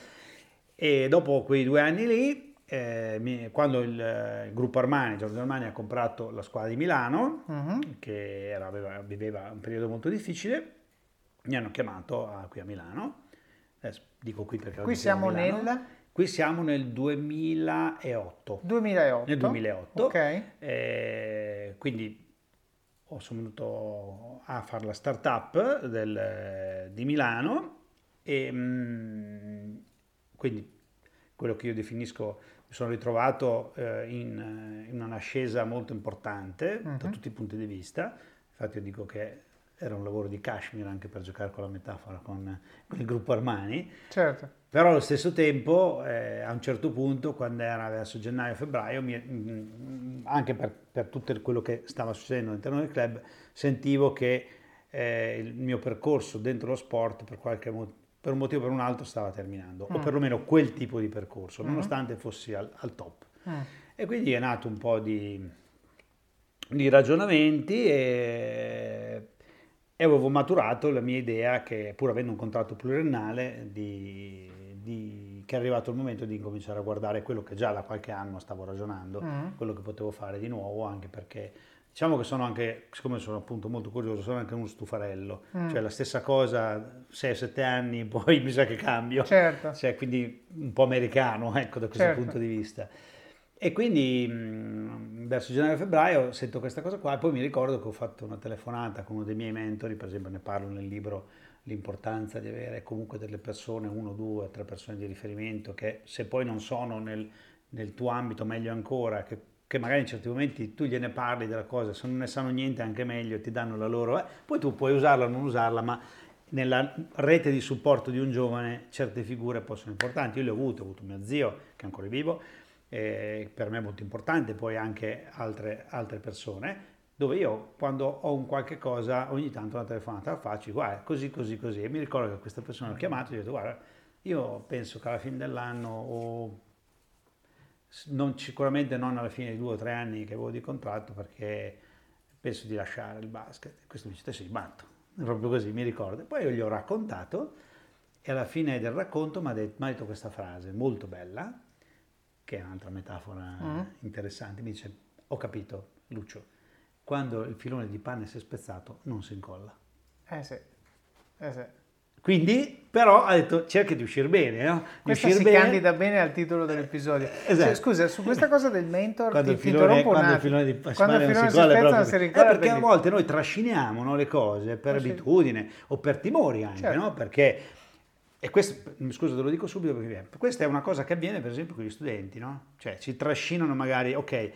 E dopo quei due anni lì, eh, mi, quando il, il gruppo Armani, Giorgio Armani, ha comprato la squadra di Milano, mm-hmm. che era, aveva, viveva un periodo molto difficile, mi hanno chiamato a, qui a Milano, adesso dico qui perché... Qui siamo nel... Qui siamo nel duemilaotto. duemilaotto? Nel duemilaotto. Ok. Eh, quindi oh, sono venuto a fare la startup del, di Milano e mh, quindi quello che io definisco, mi sono ritrovato eh, in, in una ascesa molto importante uh-huh. da tutti i punti di vista, infatti io dico che era un lavoro di cashmere anche per giocare con la metafora con, con il gruppo Armani, certo. però allo stesso tempo eh, a un certo punto, quando era verso gennaio-febbraio, anche per, per tutto quello che stava succedendo all'interno del club, sentivo che eh, il mio percorso dentro lo sport per, qualche, per un motivo o per un altro stava terminando, mm. o perlomeno quel tipo di percorso, mm. nonostante fossi al, al top. Mm. E quindi è nato un po' di, di ragionamenti e... E avevo maturato la mia idea che, pur avendo un contratto pluriennale, di, di, che è arrivato il momento di incominciare a guardare quello che già da qualche anno stavo ragionando, mm. quello che potevo fare di nuovo, anche perché diciamo che sono anche, siccome sono appunto molto curioso, sono anche uno stufarello, mm. cioè la stessa cosa sei sette anni, poi mi sa che cambio, certo. cioè, quindi un po' americano, ecco, da questo certo. punto di vista. E quindi mh, verso gennaio-febbraio sento questa cosa qua e poi mi ricordo che ho fatto una telefonata con uno dei miei mentori, per esempio ne parlo nel libro, l'importanza di avere comunque delle persone, uno, due, tre persone di riferimento, che se poi non sono nel, nel tuo ambito meglio ancora, che, che magari in certi momenti tu gliene parli della cosa, se non ne sanno niente anche meglio, ti danno la loro, eh, poi tu puoi usarla o non usarla, ma nella rete di supporto di un giovane certe figure possono essere importanti. Io le ho avute, ho avuto mio zio che è ancora vivo, Eh, per me è molto importante, poi anche altre, altre persone, dove io quando ho un qualche cosa ogni tanto una telefonata la faccio, guarda, così, così, così, e mi ricordo che questa persona l'ho chiamato e gli ho detto, guarda, io penso che alla fine dell'anno o non, sicuramente non alla fine di due o tre anni che avevo di contratto, perché penso di lasciare il basket. Questo mi dice, te sei matto, proprio così, mi ricordo. Poi io gli ho raccontato e alla fine del racconto mi ha detto, mi ha detto questa frase molto bella, che è un'altra metafora mm. interessante, mi dice, ho capito, Lucio, quando il filone di panne si è spezzato non si incolla. Eh sì, eh sì. Quindi, però, ha detto, cerca di uscire bene, no? Questo si bene. Candida bene al titolo dell'episodio. Eh, esatto. Cioè, scusa, su questa cosa del mentor, quando ti, il filone, ti quando una... il filone di quando il filone non si, si spezza proprio. Non si ricolla. Eh, perché a volte noi trasciniamo, no, le cose per Trascin... abitudine o per timori anche, certo. no? Perché... E questo, scusa, te lo dico subito perché questa è una cosa che avviene per esempio con gli studenti, no? Cioè ci trascinano magari, ok, eh,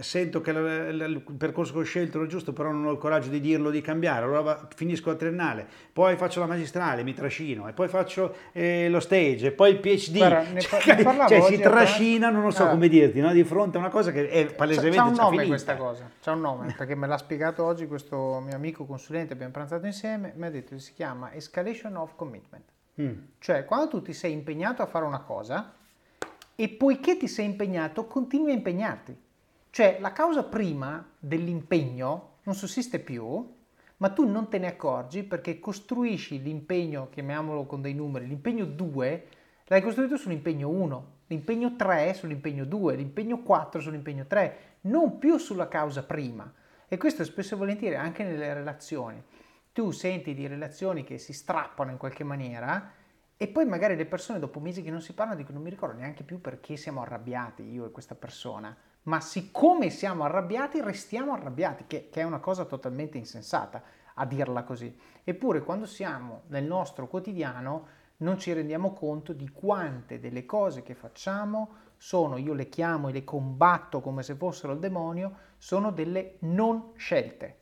sento che la, la, il percorso che ho scelto non è giusto, però non ho il coraggio di dirlo, di cambiare, allora va, finisco la triennale, poi faccio la magistrale, mi trascino, e poi faccio eh, lo stage, e poi il PhD. Guarda, ne par- cioè, ne cioè si trascinano, non so ah. come dirti, no? Di fronte a una cosa che è palesemente c'è un nome finita. Questa cosa, c'è un nome, perché me l'ha spiegato oggi questo mio amico consulente, abbiamo pranzato insieme, mi ha detto che si chiama escalation of commitment. Mm. Cioè quando tu ti sei impegnato a fare una cosa e poiché ti sei impegnato continui a impegnarti, Cioè la causa prima dell'impegno non sussiste più, ma tu non te ne accorgi perché costruisci l'impegno, chiamiamolo con dei numeri, l'impegno due l'hai costruito sull'impegno uno, l'impegno tre sull'impegno due, l'impegno quattro sull'impegno tre, non più sulla causa prima. E questo spesso e volentieri anche nelle relazioni. Tu senti di relazioni che si strappano in qualche maniera e poi magari le persone dopo mesi che non si parlano dicono non mi ricordo neanche più perché siamo arrabbiati io e questa persona, ma siccome siamo arrabbiati restiamo arrabbiati, che, che è una cosa totalmente insensata a dirla così. Eppure quando siamo nel nostro quotidiano non ci rendiamo conto di quante delle cose che facciamo sono, io le chiamo e le combatto come se fossero il demonio, sono delle non scelte.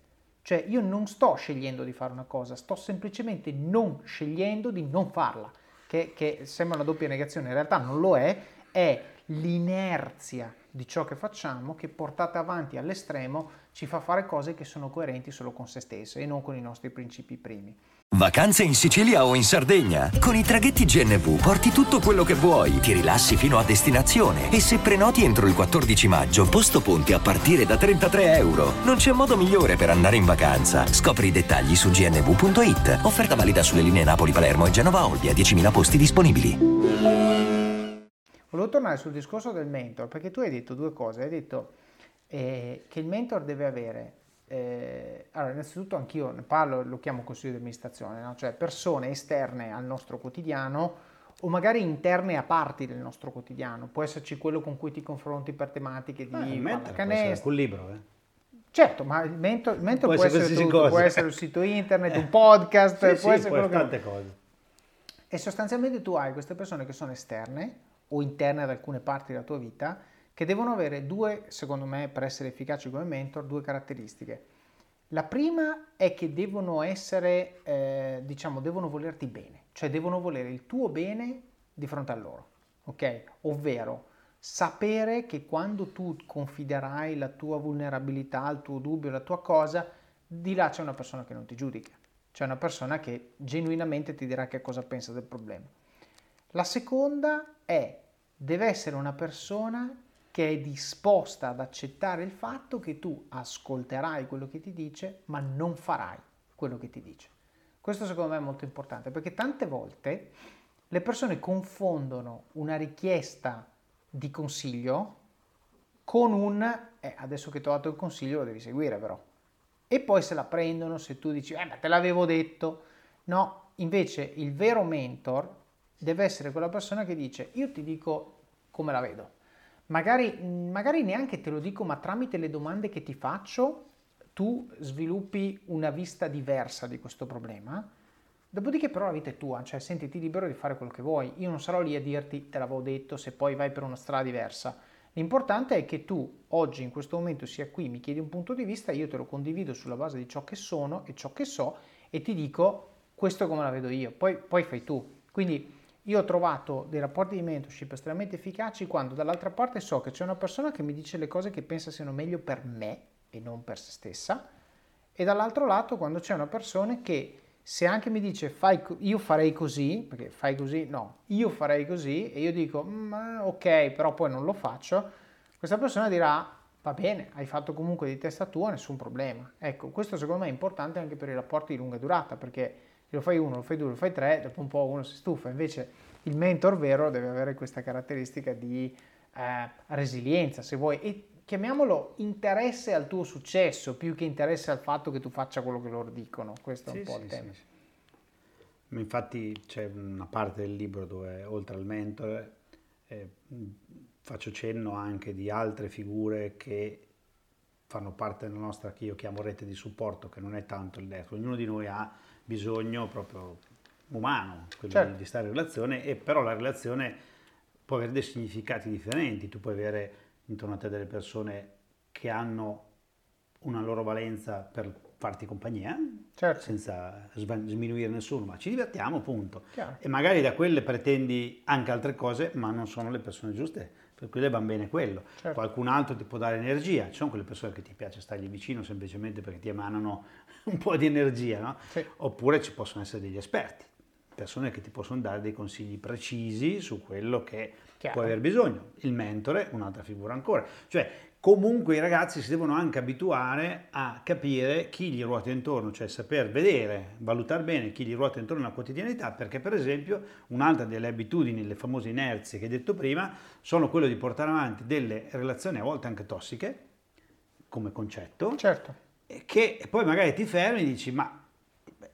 Cioè io non sto scegliendo di fare una cosa, sto semplicemente non scegliendo di non farla. Che, che sembra una doppia negazione, in realtà non lo è, è l'inerzia di ciò che facciamo che portata avanti all'estremo ci fa fare cose che sono coerenti solo con se stesse e non con i nostri principi primi. Vacanze in Sicilia o in Sardegna? Con i traghetti G N V porti tutto quello che vuoi, ti rilassi fino a destinazione e se prenoti entro il quattordici maggio, posto ponti a partire da trentatré euro. Non c'è modo migliore per andare in vacanza. Scopri i dettagli su g n v punto i t. Offerta valida sulle linee Napoli-Palermo e Genova-Olbia, diecimila posti disponibili. Volevo tornare sul discorso del mentor, perché tu hai detto due cose, hai detto eh, che il mentor deve avere, eh, allora innanzitutto anch'io ne parlo, lo chiamo consiglio di amministrazione, no? Cioè persone esterne al nostro quotidiano o magari interne a parti del nostro quotidiano, può esserci quello con cui ti confronti per tematiche di pallacanestro. Un libro, eh. Certo, ma il mentor, il mentor può, può essere, essere tutto, cose. Può essere un sito internet, eh. un podcast, sì, può sì, essere può quello tante che... cose. E sostanzialmente tu hai queste persone che sono esterne o interne ad alcune parti della tua vita, che devono avere due, secondo me, per essere efficaci come mentor, due caratteristiche. La prima è che devono essere, eh, diciamo, devono volerti bene, cioè devono volere il tuo bene di fronte a loro, ok? Ovvero sapere che quando tu confiderai la tua vulnerabilità, il tuo dubbio, la tua cosa, di là c'è una persona che non ti giudica, c'è una persona che genuinamente ti dirà che cosa pensa del problema. La seconda è, deve essere una persona che è disposta ad accettare il fatto che tu ascolterai quello che ti dice, ma non farai quello che ti dice. Questo secondo me è molto importante, perché tante volte le persone confondono una richiesta di consiglio con un, eh, adesso che ti ho dato il consiglio lo devi seguire però. E poi se la prendono se tu dici, eh ma te l'avevo detto. No, invece il vero mentor deve essere quella persona che dice io ti dico come la vedo, magari, magari neanche te lo dico, ma tramite le domande che ti faccio tu sviluppi una vista diversa di questo problema, dopodiché però la vita è tua, cioè sentiti libero di fare quello che vuoi, io non sarò lì a dirti te l'avevo detto se poi vai per una strada diversa. L'importante è che tu oggi in questo momento sia qui, mi chiedi un punto di vista, io te lo condivido sulla base di ciò che sono e ciò che so e ti dico questo come la vedo io, poi, poi fai tu. Quindi io ho trovato dei rapporti di mentorship estremamente efficaci quando dall'altra parte so che c'è una persona che mi dice le cose che pensa siano meglio per me e non per se stessa, e dall'altro lato quando c'è una persona che se anche mi dice fai, io farei così, perché fai così, no, io farei così e io dico ma ok, però poi non lo faccio, questa persona dirà va bene, hai fatto comunque di testa tua, nessun problema. Ecco, questo secondo me è importante anche per i rapporti di lunga durata, perché se lo fai uno, lo fai due, lo fai tre, dopo un po' uno si stufa. Invece il mentor vero deve avere questa caratteristica di eh, resilienza, se vuoi, e chiamiamolo interesse al tuo successo, più che interesse al fatto che tu faccia quello che loro dicono. Questo sì, è un po' sì, il tema. Sì, sì. Infatti c'è una parte del libro dove, oltre al mentor, eh, faccio cenno anche di altre figure che fanno parte della nostra, che io chiamo rete di supporto, che non è tanto il network. Ognuno di noi ha bisogno proprio umano, quello certo. di stare in relazione, e però la relazione può avere dei significati differenti, tu puoi avere intorno a te delle persone che hanno una loro valenza per farti compagnia, certo. senza sminuire nessuno, ma ci divertiamo, punto. Chiaro. E magari da quelle pretendi anche altre cose, ma non sono le persone giuste, per cui va bene quello. Certo. Qualcun altro ti può dare energia, ci sono quelle persone che ti piace stargli vicino semplicemente perché ti emanano un po' di energia, no? Sì. Oppure ci possono essere degli esperti, persone che ti possono dare dei consigli precisi su quello che Chiaro. Puoi aver bisogno. Il mentore, un'altra figura ancora. Cioè, comunque i ragazzi si devono anche abituare a capire chi gli ruota intorno, cioè saper vedere, valutare bene chi gli ruota intorno nella quotidianità, perché per esempio un'altra delle abitudini, le famose inerzie che hai detto prima, sono quello di portare avanti delle relazioni a volte anche tossiche, come concetto, certo, che poi magari ti fermi e dici ma...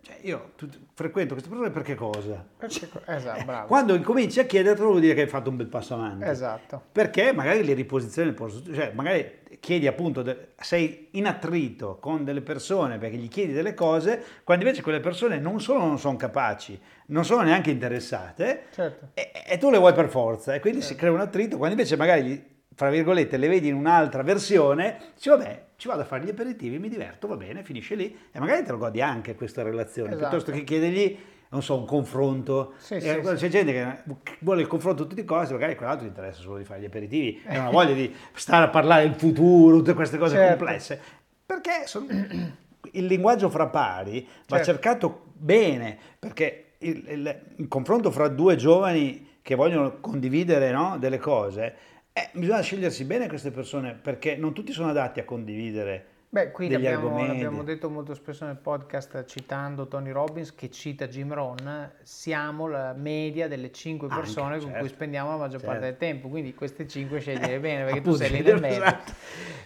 Cioè io tu, frequento queste persone perché cosa? Esatto, bravo. Quando incominci a chiedertelo vuol dire che hai fatto un bel passo avanti. Esatto. Perché magari le riposizioni nel posto, cioè magari chiedi appunto, sei in attrito con delle persone perché gli chiedi delle cose, quando invece quelle persone non solo non sono capaci, non sono neanche interessate, certo, e, e tu le vuoi per forza e quindi certo, si crea un attrito, quando invece magari gli, fra virgolette le vedi in un'altra versione, dici vabbè, ci vado a fare gli aperitivi, mi diverto, va bene, finisce lì e magari te lo godi anche questa relazione, esatto, piuttosto che chiedergli, non so, un confronto. Sì, sì, c'è sì, gente che vuole il confronto a tutte le cose, magari quell'altro gli interessa solo di fare gli aperitivi, e non ha voglia di stare a parlare del futuro, tutte queste cose, certo, complesse, perché sono... il linguaggio fra pari va, certo, cercato bene, perché il, il, il confronto fra due giovani che vogliono condividere, no, delle cose, Eh, bisogna scegliersi bene queste persone, perché non tutti sono adatti a condividere. Beh, qui degli abbiamo, argomenti. L'abbiamo detto molto spesso nel podcast citando Tony Robbins, che cita Jim Rohn, siamo la media delle cinque persone, anche, con, certo, cui spendiamo la maggior, certo, parte del tempo, quindi queste cinque scegliere bene, perché appunto, tu sei lì nel mezzo. Esatto.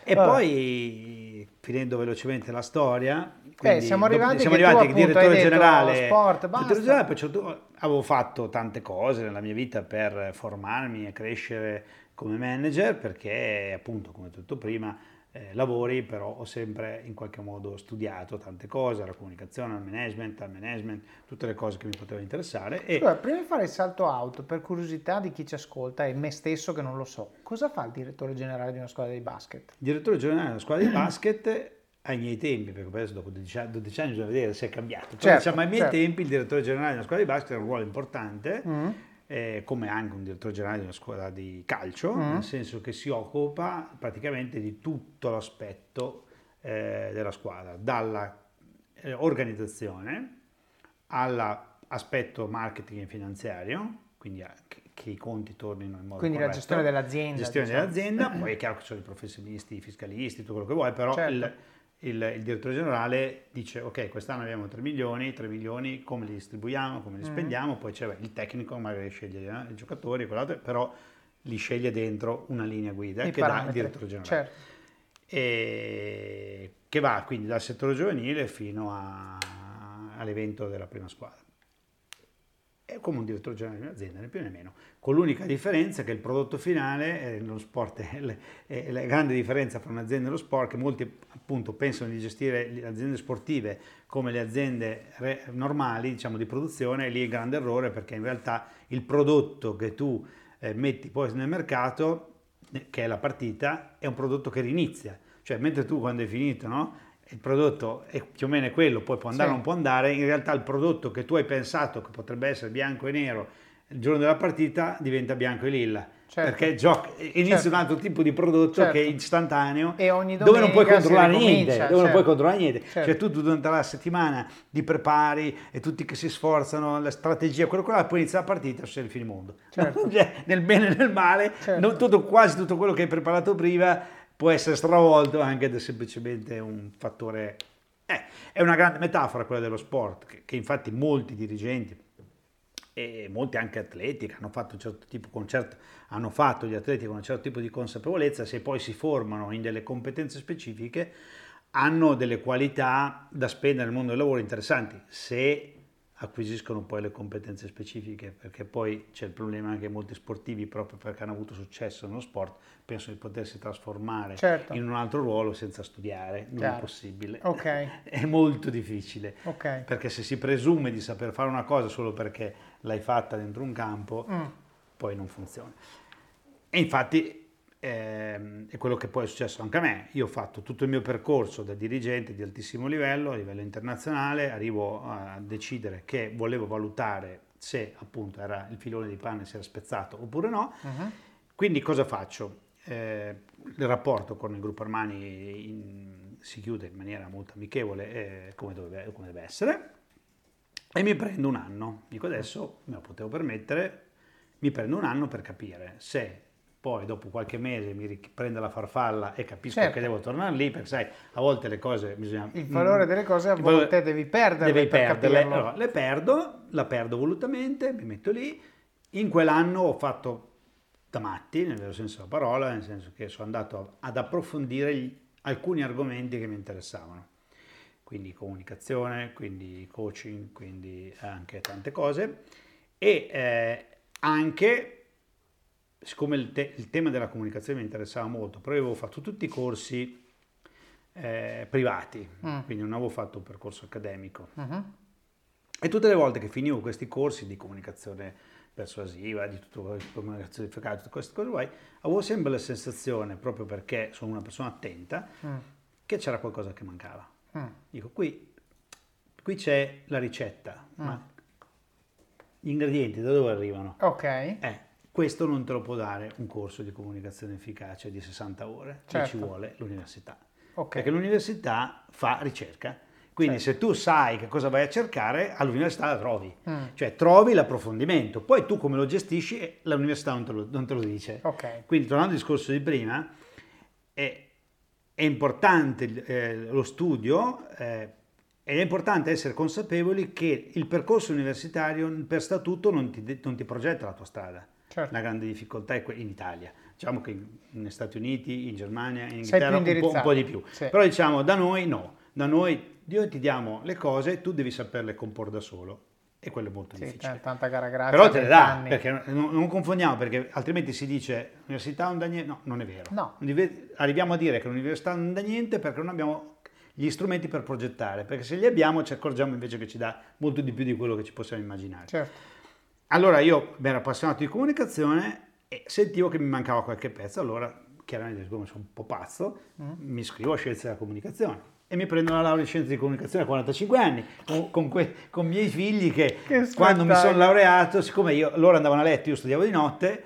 E allora, poi, finendo velocemente la storia, quindi, eh, siamo arrivati, siamo che arrivati tu, che appunto, direttore generale, sport, direttore generale, perciò avevo fatto tante cose nella mia vita per formarmi e crescere come manager, perché appunto, come ho detto prima, eh, lavori, però ho sempre in qualche modo studiato tante cose, la comunicazione, il management, il management, tutte le cose che mi potevano interessare. E... Allora, prima di fare il salto out, per curiosità di chi ci ascolta e me stesso che non lo so, cosa fa il direttore generale di una squadra di basket? Il direttore generale di una squadra di basket ai miei tempi, perché adesso dopo dodici anni bisogna vedere se è cambiato, certo, diciamo, ai miei, certo, tempi il direttore generale di una squadra di basket era un ruolo importante, mm. Eh, come anche un direttore generale di una squadra di calcio, mm. nel senso che si occupa praticamente di tutto l'aspetto eh, della squadra, dalla eh, organizzazione all'aspetto marketing e finanziario, quindi anche che i conti tornino in modo, quindi, corretto, la gestione dell'azienda, gestione, diciamo, dell'azienda. Poi è chiaro che ci sono i professionisti, i fiscalisti, tutto quello che vuoi, però, certo, il, il, il direttore generale dice ok, quest'anno abbiamo tre milioni, tre milioni, come li distribuiamo, come li spendiamo, mm. poi c'è beh, il tecnico magari sceglie eh, i giocatori e quell'altro, però li sceglie dentro una linea guida I che parametri. dà il direttore generale, certo, e che va quindi dal settore giovanile fino a, all'evento della prima squadra. È come un direttore generale di un'azienda, né più né meno, con l'unica differenza che il prodotto finale, eh, lo sport è, le, è la grande differenza fra un'azienda e lo sport, che molti appunto pensano di gestire le aziende sportive come le aziende re, normali, diciamo, di produzione, e lì è il grande errore, perché in realtà il prodotto che tu eh, metti poi nel mercato, che è la partita, è un prodotto che rinizia, cioè mentre tu quando hai finito, no? Il prodotto è più o meno quello, poi può andare o, sì, non può andare, in realtà il prodotto che tu hai pensato che potrebbe essere bianco e nero il giorno della partita diventa bianco e lilla, certo, perché gioca, inizia, certo, un altro tipo di prodotto, certo, che è istantaneo e ogni dove non puoi controllare niente, dove, certo, non puoi controllare niente, certo, cioè tu durante la settimana ti prepari e tutti che si sforzano, la strategia, quello quella, poi inizia la partita e c'è il finimondo, certo, cioè, nel bene e nel male, certo, non tutto, quasi tutto quello che hai preparato prima può essere stravolto anche da semplicemente un fattore... Eh, è una grande metafora quella dello sport, che, che infatti molti dirigenti e molti anche atleti hanno fatto un certo tipo con certo, hanno fatto gli atleti con un certo tipo di consapevolezza, se poi si formano in delle competenze specifiche, hanno delle qualità da spendere nel mondo del lavoro interessanti, se acquisiscono poi le competenze specifiche, perché poi c'è il problema anche che molti sportivi, proprio perché hanno avuto successo nello sport, pensano di potersi trasformare, certo, in un altro ruolo senza studiare, non, certo, è possibile, okay. È molto difficile, okay, perché se si presume di saper fare una cosa solo perché l'hai fatta dentro un campo, mm. poi non funziona, e infatti ehm, è quello che poi è successo anche a me. Io ho fatto tutto il mio percorso da dirigente di altissimo livello, a livello internazionale, arrivo a decidere che volevo valutare se appunto era il filone di pane si era spezzato oppure no, uh-huh. Quindi cosa faccio? Eh, il rapporto con il gruppo Armani in, si chiude in maniera molto amichevole, eh, come, doveva, come deve essere, e mi prendo un anno, dico adesso me lo potevo permettere, mi prendo un anno per capire se poi dopo qualche mese mi riprende la farfalla e capisco, certo, che devo tornare lì, perché sai, a volte le cose bisogna... Il valore mh, delle cose a volte devi perderle, devi per perderle. Allora, le perdo, la perdo volutamente, mi metto lì, in quell'anno ho fatto da matti, nel vero senso della parola, nel senso che sono andato ad approfondire gli, alcuni argomenti che mi interessavano, quindi comunicazione, quindi coaching, quindi anche tante cose, e eh, anche... siccome il, te- il tema della comunicazione mi interessava molto, però avevo fatto tutti i corsi eh, privati, mm. quindi non avevo fatto un percorso accademico. Mm-hmm. E tutte le volte che finivo questi corsi di comunicazione persuasiva, di tutto, comunicazione efficace, tutte queste cose guai, avevo sempre la sensazione, proprio perché sono una persona attenta, mm. che c'era qualcosa che mancava. Mm. Dico, qui, qui c'è la ricetta, mm. ma gli ingredienti da dove arrivano? Ok. Eh, Questo non te lo può dare un corso di comunicazione efficace di sessanta ore, certo, ci vuole l'università. Okay. Perché l'università fa ricerca, quindi, certo, se tu sai che cosa vai a cercare, all'università la trovi. Mm. Cioè trovi l'approfondimento, poi tu come lo gestisci, l'università non te lo, non te lo dice. Okay. Quindi tornando al discorso di prima, è, è importante eh, lo studio, eh, ed è importante essere consapevoli che il percorso universitario per statuto non ti, non ti progetta la tua strada. Certo. La grande difficoltà è in Italia, diciamo che negli Stati Uniti, in Germania, in Inghilterra un po', un po' di più, sì, però diciamo da noi no, da noi Dio ti diamo le cose, tu devi saperle comporre da solo e quello è molto, sì, difficile, tanta cara grazia, però te le dà, perché non, non confondiamo, perché altrimenti si dice l'università non dà niente, no, non è vero, no. Arriviamo a dire che l'università non dà niente perché non abbiamo gli strumenti per progettare, perché se li abbiamo ci accorgiamo invece che ci dà molto di più di quello che ci possiamo immaginare. Certo. Allora io mi ero appassionato di comunicazione e sentivo che mi mancava qualche pezzo, allora chiaramente siccome sono un po' pazzo, mm. mi iscrivo a Scienze della Comunicazione e mi prendo la laurea in Scienze di Comunicazione a quarantacinque anni, con, con, que, con miei figli che, che quando mi sono laureato, siccome io, loro andavano a letto, io studiavo di notte,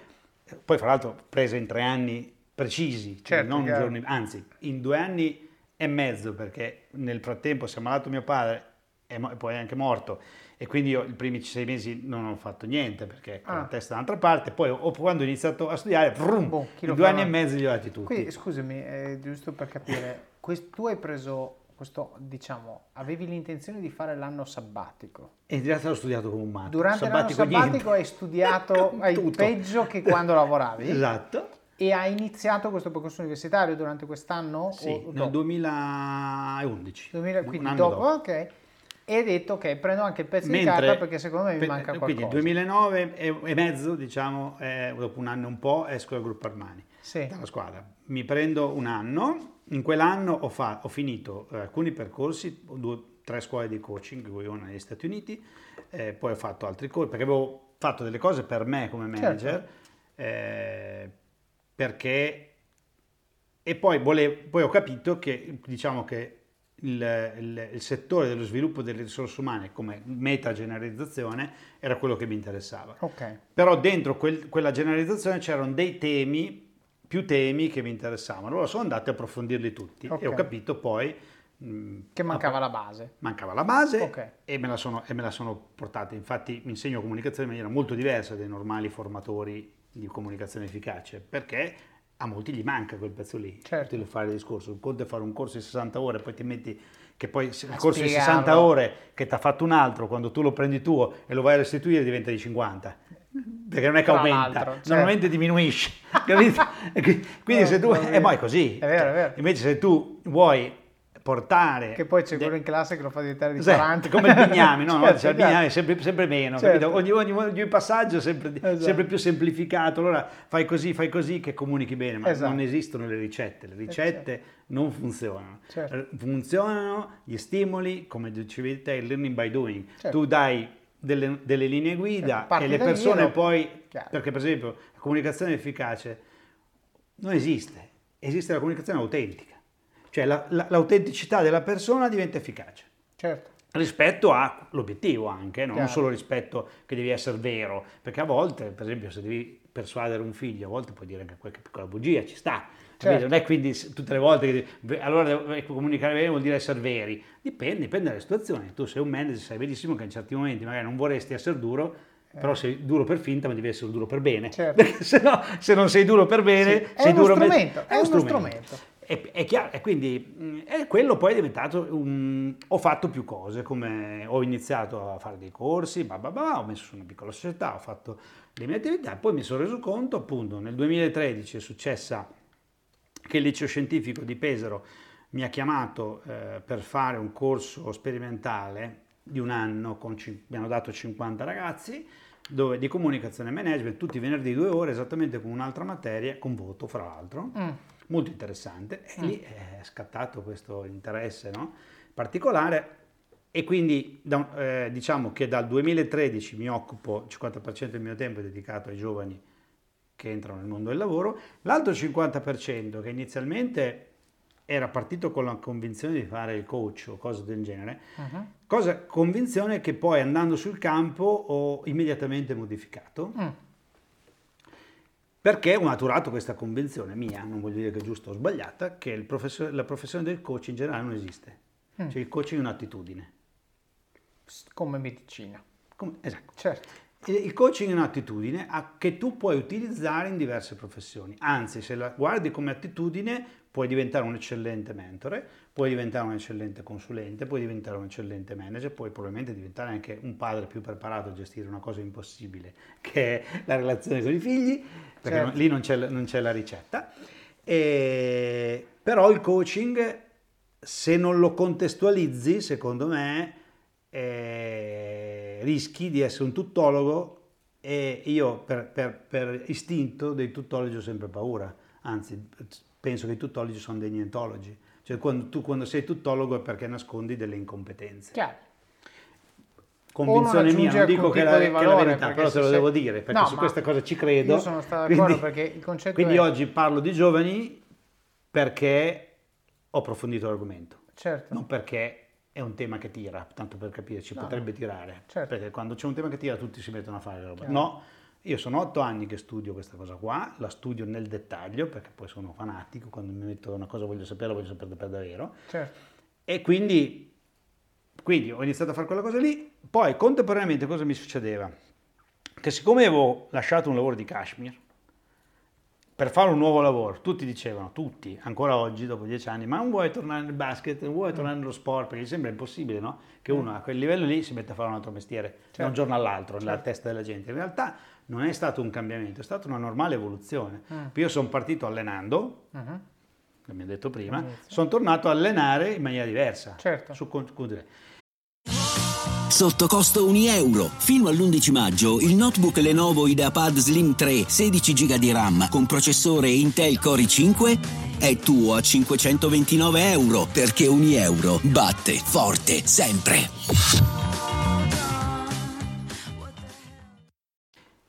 poi fra l'altro prese in tre anni precisi, cioè certo, non chiaro, un giorno, anzi in due anni e mezzo, perché nel frattempo si è ammalato mio padre e poi è anche morto, e quindi io i primi sei mesi non ho fatto niente perché con ah. la testa dall'altra parte, poi ho, quando ho iniziato a studiare, vroom, boh, in due anni e mezzo li ho dati tutti. Quindi scusami, eh, giusto per capire, quest- tu hai preso questo, diciamo, avevi l'intenzione di fare l'anno sabbatico. E in realtà l'ho studiato come un matto. Durante sabbatico, l'anno sabbatico niente. Hai studiato hai peggio che quando lavoravi. Esatto. E hai iniziato questo percorso universitario durante quest'anno? Sì, o nel duemilaundici. duemila, quindi dopo, dopo, ok. E hai detto ok, prendo anche il pezzo Mentre, di carta perché secondo me mi manca qualcosa. Quindi duemilanove e, e mezzo, diciamo, eh, dopo un anno e un po' esco dal gruppo Armani, sì, dalla squadra. Mi prendo un anno, in quell'anno ho, fa- ho finito eh, alcuni percorsi, due, tre scuole di coaching, una negli Stati Uniti, eh, poi ho fatto altri corsi, perché avevo fatto delle cose per me come manager, certo, eh, perché... E poi, volevo, poi ho capito che, diciamo che, Il, il, il settore dello sviluppo delle risorse umane come meta generalizzazione era quello che mi interessava, okay, però dentro quel, quella generalizzazione c'erano dei temi, più temi che mi interessavano, allora sono andato a approfondirli tutti, okay, e ho capito poi mh, che mancava app- la base mancava la base, okay, e me la sono, e me la sono portata, infatti mi insegno comunicazione in maniera molto diversa dai normali formatori di comunicazione efficace, perché a molti gli manca quel pezzo lì, certo, ti fare il discorso, un conto è fare un corso di sessanta ore, poi ti metti che poi il corso di sessanta ore che ti ha fatto un altro, quando tu lo prendi tuo e lo vai a restituire diventa di cinquanta, perché non è che aumenta, certo, normalmente diminuisce, capito? Quindi no, se tu, e poi è così, è vero, è vero. Invece se tu vuoi portare... Che poi c'è quello de... in classe che lo fa diventare di quaranta. Come il bignami, no? Certo, no, il bignami è sempre, sempre meno, certo, capito? Ogni, ogni, ogni passaggio sempre, esatto, sempre più semplificato, allora fai così, fai così che comunichi bene, ma esatto, non esistono le ricette, le ricette certo, non funzionano. Certo. Funzionano gli stimoli, come dicevi te, il learning by doing, certo, tu dai delle, delle linee guida, certo, e le persone io... poi... Chiaro. Perché per esempio la comunicazione efficace non esiste, esiste la comunicazione autentica. Cioè la, la, l'autenticità della persona diventa efficace, certo, rispetto all'obiettivo anche, no? Non solo rispetto che devi essere vero, perché a volte, per esempio, se devi persuadere un figlio, a volte puoi dire anche qualche piccola bugia, ci sta, certo, non è quindi tutte le volte che devi, allora comunicare bene vuol dire essere veri, dipende, dipende dalle situazioni, tu sei un manager, sai benissimo che in certi momenti magari non vorresti essere duro, Però sei duro per finta, ma devi essere duro per bene. Certo. Perché se no, se non sei duro per bene, sì, sei duro strumento, per... È, è uno strumento, strumento. È, è chiaro, e quindi è quello poi è diventato un... Ho fatto più cose, come ho iniziato a fare dei corsi, bah bah bah, ho messo su una piccola società, ho fatto le mie attività, poi mi sono reso conto, appunto, nel duemilatredici è successa che il liceo scientifico di Pesaro mi ha chiamato eh, per fare un corso sperimentale di un anno, con cin- mi hanno dato cinquanta ragazzi, dove, di comunicazione e management, tutti i venerdì due ore, esattamente con un'altra materia, con voto fra l'altro, mm. molto interessante, e mm. lì è scattato questo interesse, no? particolare, e quindi da, eh, diciamo che dal duemilatredici mi occupo, il cinquanta per cento del mio tempo è dedicato ai giovani che entrano nel mondo del lavoro, l'altro cinquanta per cento che inizialmente era partito con la convinzione di fare il coach o cose del genere, uh-huh. cosa convinzione che poi andando sul campo ho immediatamente modificato, mm. perché ho maturato questa convinzione mia, non voglio dire che è giusta o sbagliata, che il professor- la professione del coach in generale non esiste, mm. cioè il coaching è un'attitudine. Come medicina. Come, esatto. Certo. Il coaching è un'attitudine a, che tu puoi utilizzare in diverse professioni, anzi se la guardi come attitudine puoi diventare un eccellente mentore, puoi diventare un eccellente consulente, puoi diventare un eccellente manager, puoi probabilmente diventare anche un padre più preparato a gestire una cosa impossibile che è la relazione con i figli, perché certo. non, lì non c'è, non c'è la ricetta, e, però il coaching se non lo contestualizzi secondo me Eh, rischi di essere un tuttologo e io per, per, per istinto dei tuttologi ho sempre paura, anzi penso che i tuttologi sono dei nientologi, cioè quando, tu quando sei tuttologo è perché nascondi delle incompetenze. Chiaro. Convinzione mia, non dico che è la, che la verità, però te lo sei... devo dire perché no, su questa cosa ci credo. Io sono stato d'accordo quindi, perché il concetto quindi è... oggi parlo di giovani perché ho approfondito l'argomento, certo. non perché è un tema che tira, tanto per capirci, no, potrebbe tirare, certo. perché quando c'è un tema che tira tutti si mettono a fare roba. Chiaro. No, io sono otto anni che studio questa cosa qua, la studio nel dettaglio, perché poi sono fanatico, quando mi metto una cosa voglio saperla, voglio saperla per davvero, certo. e quindi, quindi ho iniziato a fare quella cosa lì, poi contemporaneamente cosa mi succedeva? Che siccome avevo lasciato un lavoro di cashmere, per fare un nuovo lavoro, tutti dicevano, tutti, ancora oggi dopo dieci anni, ma non vuoi tornare nel basket, non vuoi tornare nello sport, perché sembra impossibile, no? Che uno a quel livello lì si metta a fare un altro mestiere, certo. da un giorno all'altro, certo. nella testa della gente. In realtà non è stato un cambiamento, è stata una normale evoluzione. Ah. Io sono partito allenando, uh-huh. come ho detto prima, sono tornato a allenare in maniera diversa. Certo. Su, Sotto costo Unieuro. Fino all'undici maggio il notebook Lenovo IdeaPad Slim tre, sedici giga di RAM con processore Intel Core i cinque è tuo a cinquecentoventinove euro perché Unieuro batte forte sempre.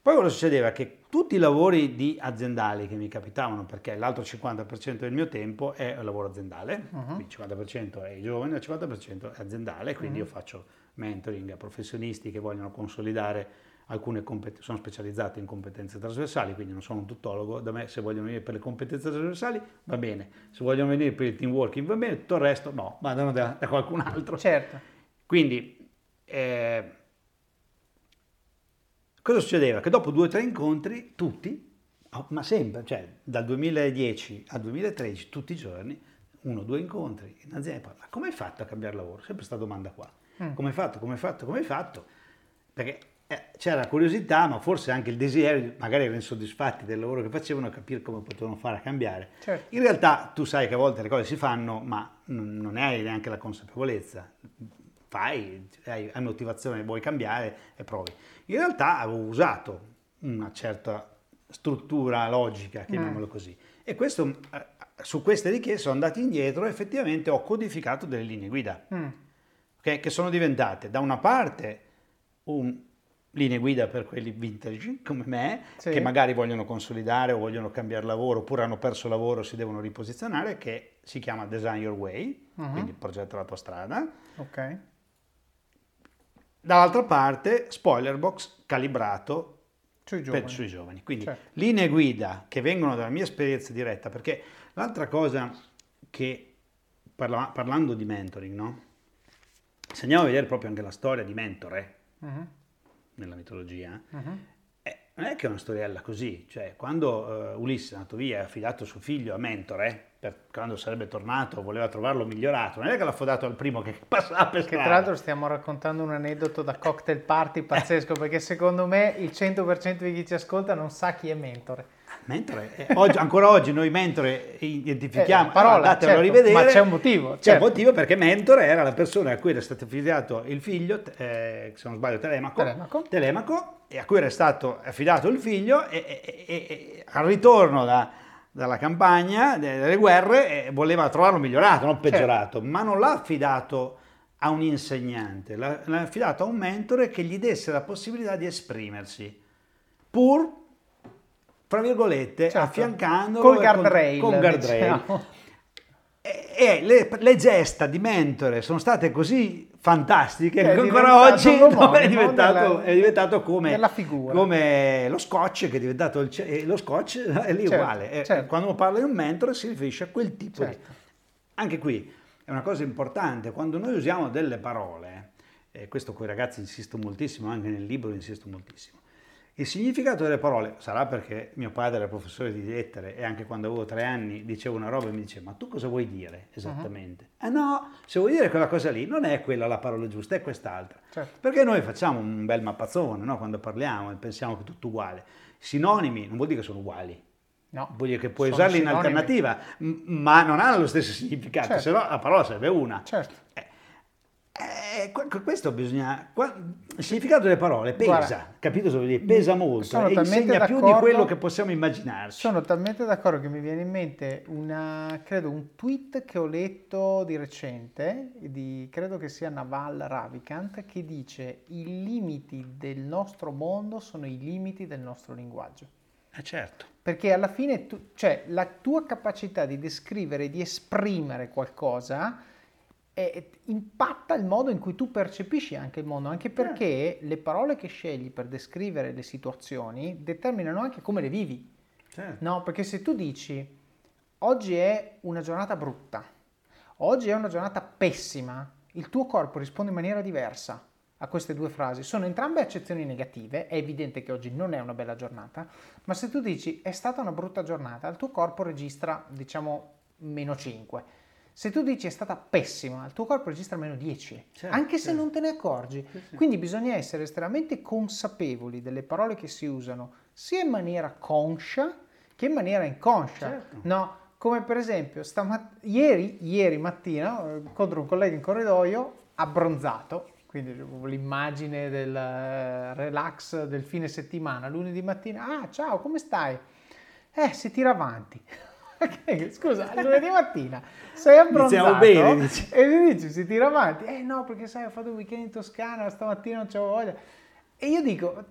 Poi cosa succedeva? Che tutti i lavori di aziendali che mi capitavano, perché l'altro cinquanta per cento del mio tempo è lavoro aziendale, uh-huh. il cinquanta per cento è giovane, il cinquanta per cento è aziendale, quindi uh-huh. io faccio mentoring a professionisti che vogliono consolidare alcune competenze, sono specializzato in competenze trasversali, quindi non sono un tuttologo, da me se vogliono venire per le competenze trasversali va bene, se vogliono venire per il team working va bene, tutto il resto no, vanno da, da qualcun altro. Certo. Quindi eh, cosa succedeva? Che dopo due o tre incontri tutti, ma sempre, cioè dal duemiladieci al duemilatredici tutti i giorni, uno o due incontri in azienda, ma come hai fatto a cambiare lavoro? Sempre questa domanda qua. Come hai fatto, come hai fatto, come hai fatto? Perché eh, c'era curiosità, ma forse anche il desiderio, magari erano insoddisfatti del lavoro che facevano, a capire come potevano fare a cambiare. Certo. In realtà tu sai che a volte le cose si fanno, ma n- non ne hai neanche la consapevolezza. Fai, hai, hai motivazione, vuoi cambiare e provi. In realtà avevo usato una certa struttura logica, chiamiamolo mm. così. E questo, su queste richieste sono andato indietro e effettivamente ho codificato delle linee guida. Mm. che sono diventate da una parte un linee guida per quelli vintage come me, sì. che magari vogliono consolidare o vogliono cambiare lavoro oppure hanno perso lavoro, si devono riposizionare, che si chiama Design Your Way, uh-huh. quindi progetta la tua strada. Okay. Dall'altra parte spoiler box calibrato sui giovani, per, sui giovani. Quindi certo. linee guida che vengono dalla mia esperienza diretta, perché l'altra cosa che parla, parlando di mentoring, no? Se andiamo a vedere proprio anche la storia di mentore, uh-huh. nella mitologia, uh-huh. eh, non è che è una storiella così, cioè quando eh, Ulisse è andato via e ha affidato suo figlio a Mentore, per quando sarebbe tornato voleva trovarlo migliorato, non è che l'ha affidato al primo che passava per strada. Che tra l'altro stiamo raccontando un aneddoto da cocktail party pazzesco, perché secondo me il cento per cento di chi ci ascolta non sa chi è Mentore. Mentore, eh, oggi, ancora oggi noi Mentore identifichiamo, eh, parola, allora, certo, a rivedere, ma c'è un motivo. Certo. C'è un motivo, perché Mentore era la persona a cui era stato affidato il figlio, eh, se non sbaglio Telemaco, Telemaco, Telemaco, e a cui era stato affidato il figlio e, e, e, e al ritorno da, dalla campagna, dalle guerre, eh, voleva trovarlo migliorato, non peggiorato, certo. Ma non l'ha affidato a un insegnante, l'ha, l'ha affidato a un mentore che gli desse la possibilità di esprimersi, pur tra virgolette, certo, affiancandolo col guardrail, con, con guardrail. Diciamo. E, e le, le gesta di Mentore sono state così fantastiche che, che ancora oggi no, è, diventato, della, è diventato come, come lo scotch, che è diventato il, lo scotch è lì, certo, uguale. E, certo. Quando parla di un mentore si riferisce a quel tipo, certo, di... Anche qui è una cosa importante, quando noi usiamo delle parole, e questo con i ragazzi insisto moltissimo, anche nel libro insisto moltissimo, il significato delle parole, sarà perché mio padre era professore di lettere e anche quando avevo tre anni dicevo una roba e mi diceva: ma tu cosa vuoi dire esattamente? Uh-huh. Ah no, se vuoi dire quella cosa lì non è quella la parola giusta, è quest'altra. Certo. Perché noi facciamo un bel mappazzone, no? Quando parliamo e pensiamo che è tutto uguale. Sinonimi non vuol dire che sono uguali, no, vuol dire che puoi usarli sinonimi in alternativa, ma non hanno lo stesso significato, certo, se no la parola sarebbe una. Certo. Eh. Eh, questo bisogna, il significato delle parole pesa, guarda, capito cosa vuol dire? Pesa molto e insegna più di quello che possiamo immaginarci. Sono talmente d'accordo che mi viene in mente una, credo un tweet che ho letto di recente, di, credo che sia Naval Ravikant, che dice: i limiti del nostro mondo sono i limiti del nostro linguaggio. Eh certo. Perché alla fine tu, cioè, la tua capacità di descrivere, di esprimere qualcosa E impatta il modo in cui tu percepisci anche il mondo, anche perché eh. le parole che scegli per descrivere le situazioni determinano anche come le vivi, eh. no? Perché se tu dici oggi è una giornata brutta, oggi è una giornata pessima, il tuo corpo risponde in maniera diversa a queste due frasi. Sono entrambe accezioni negative, è evidente che oggi non è una bella giornata, ma se tu dici è stata una brutta giornata, il tuo corpo registra, diciamo, meno cinque. Se tu dici è stata pessima, il tuo corpo registra meno dieci, certo, anche se certo. non te ne accorgi. Sì, sì. Quindi bisogna essere estremamente consapevoli delle parole che si usano, sia in maniera conscia che in maniera inconscia. Certo. No, come per esempio, stamat- ieri, ieri mattina, incontro un collega in corridoio, abbronzato, quindi l'immagine del relax del fine settimana, lunedì mattina, ah ciao, come stai? Eh, si tira avanti. Scusa, lunedì mattina sei abbronzato bene, dici. E mi dici si tira avanti, eh no perché sai ho fatto un weekend in Toscana, stamattina non c'avevo voglia, e io dico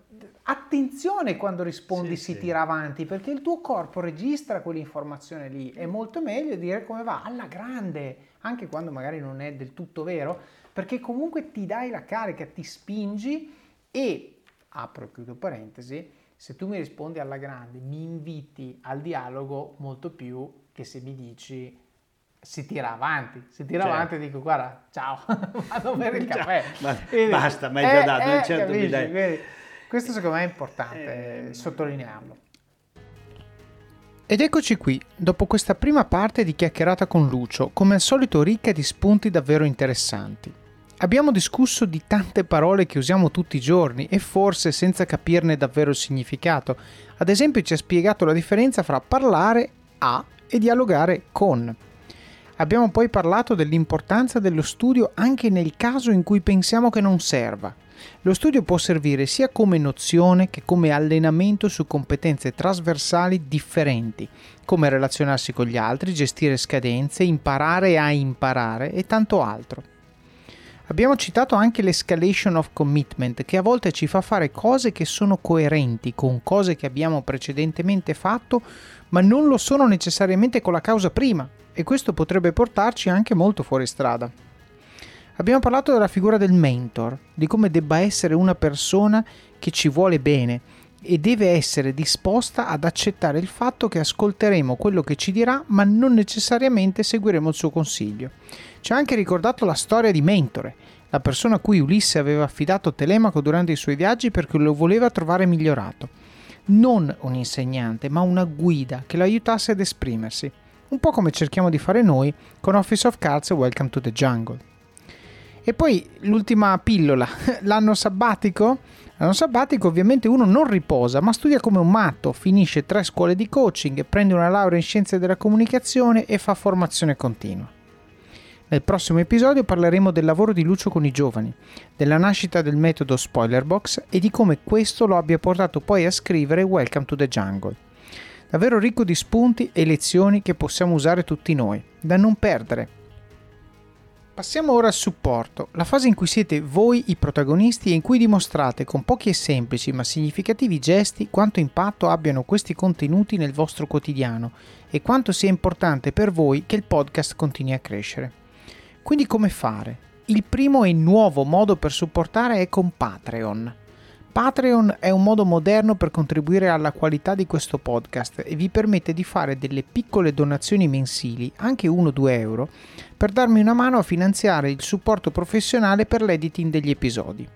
attenzione quando rispondi sì, si sì. tira avanti, perché il tuo corpo registra quell'informazione lì, è molto meglio dire come va alla grande, anche quando magari non è del tutto vero, perché comunque ti dai la carica, ti spingi. E apro e chiudo parentesi: se tu mi rispondi alla grande, mi inviti al dialogo molto più che se mi dici si tira avanti. Si tira certo. avanti e dico guarda, ciao, vado a bere il caffè. Ma, e basta, mi hai già dato, eh, certo mi dai. Quindi, questo secondo me è importante eh, sottolinearlo. Ed eccoci qui, dopo questa prima parte di chiacchierata con Lucio, come al solito ricca di spunti davvero interessanti. Abbiamo discusso di tante parole che usiamo tutti i giorni e forse senza capirne davvero il significato. Ad esempio ci ha spiegato la differenza fra parlare a e dialogare con. Abbiamo poi parlato dell'importanza dello studio anche nel caso in cui pensiamo che non serva. Lo studio può servire sia come nozione che come allenamento su competenze trasversali differenti, come relazionarsi con gli altri, gestire scadenze, imparare a imparare e tanto altro. Abbiamo citato anche l'escalation of commitment, che a volte ci fa fare cose che sono coerenti con cose che abbiamo precedentemente fatto, ma non lo sono necessariamente con la causa prima, e questo potrebbe portarci anche molto fuori strada. Abbiamo parlato della figura del mentor, di come debba essere una persona che ci vuole bene e deve essere disposta ad accettare il fatto che ascolteremo quello che ci dirà, ma non necessariamente seguiremo il suo consiglio. Ci ha anche ricordato la storia di Mentore, la persona a cui Ulisse aveva affidato Telemaco durante i suoi viaggi perché lo voleva trovare migliorato. Non un insegnante, ma una guida che lo aiutasse ad esprimersi, un po' come cerchiamo di fare noi con Office of Cards e Welcome to the Jungle. E poi l'ultima pillola, l'anno sabbatico. L'anno sabbatico ovviamente uno non riposa, ma studia come un matto, finisce tre scuole di coaching, prende una laurea in scienze della comunicazione e fa formazione continua. Nel prossimo episodio parleremo del lavoro di Lucio con i giovani, della nascita del metodo Spoilerbox e di come questo lo abbia portato poi a scrivere Welcome to the Jungle. Davvero ricco di spunti e lezioni che possiamo usare tutti noi, da non perdere. Passiamo ora al supporto, la fase in cui siete voi i protagonisti e in cui dimostrate con pochi e semplici ma significativi gesti quanto impatto abbiano questi contenuti nel vostro quotidiano e quanto sia importante per voi che il podcast continui a crescere. Quindi come fare? Il primo e nuovo modo per supportare è con Patreon. Patreon è un modo moderno per contribuire alla qualità di questo podcast e vi permette di fare delle piccole donazioni mensili, anche uno o due euro, per darmi una mano a finanziare il supporto professionale per l'editing degli episodi.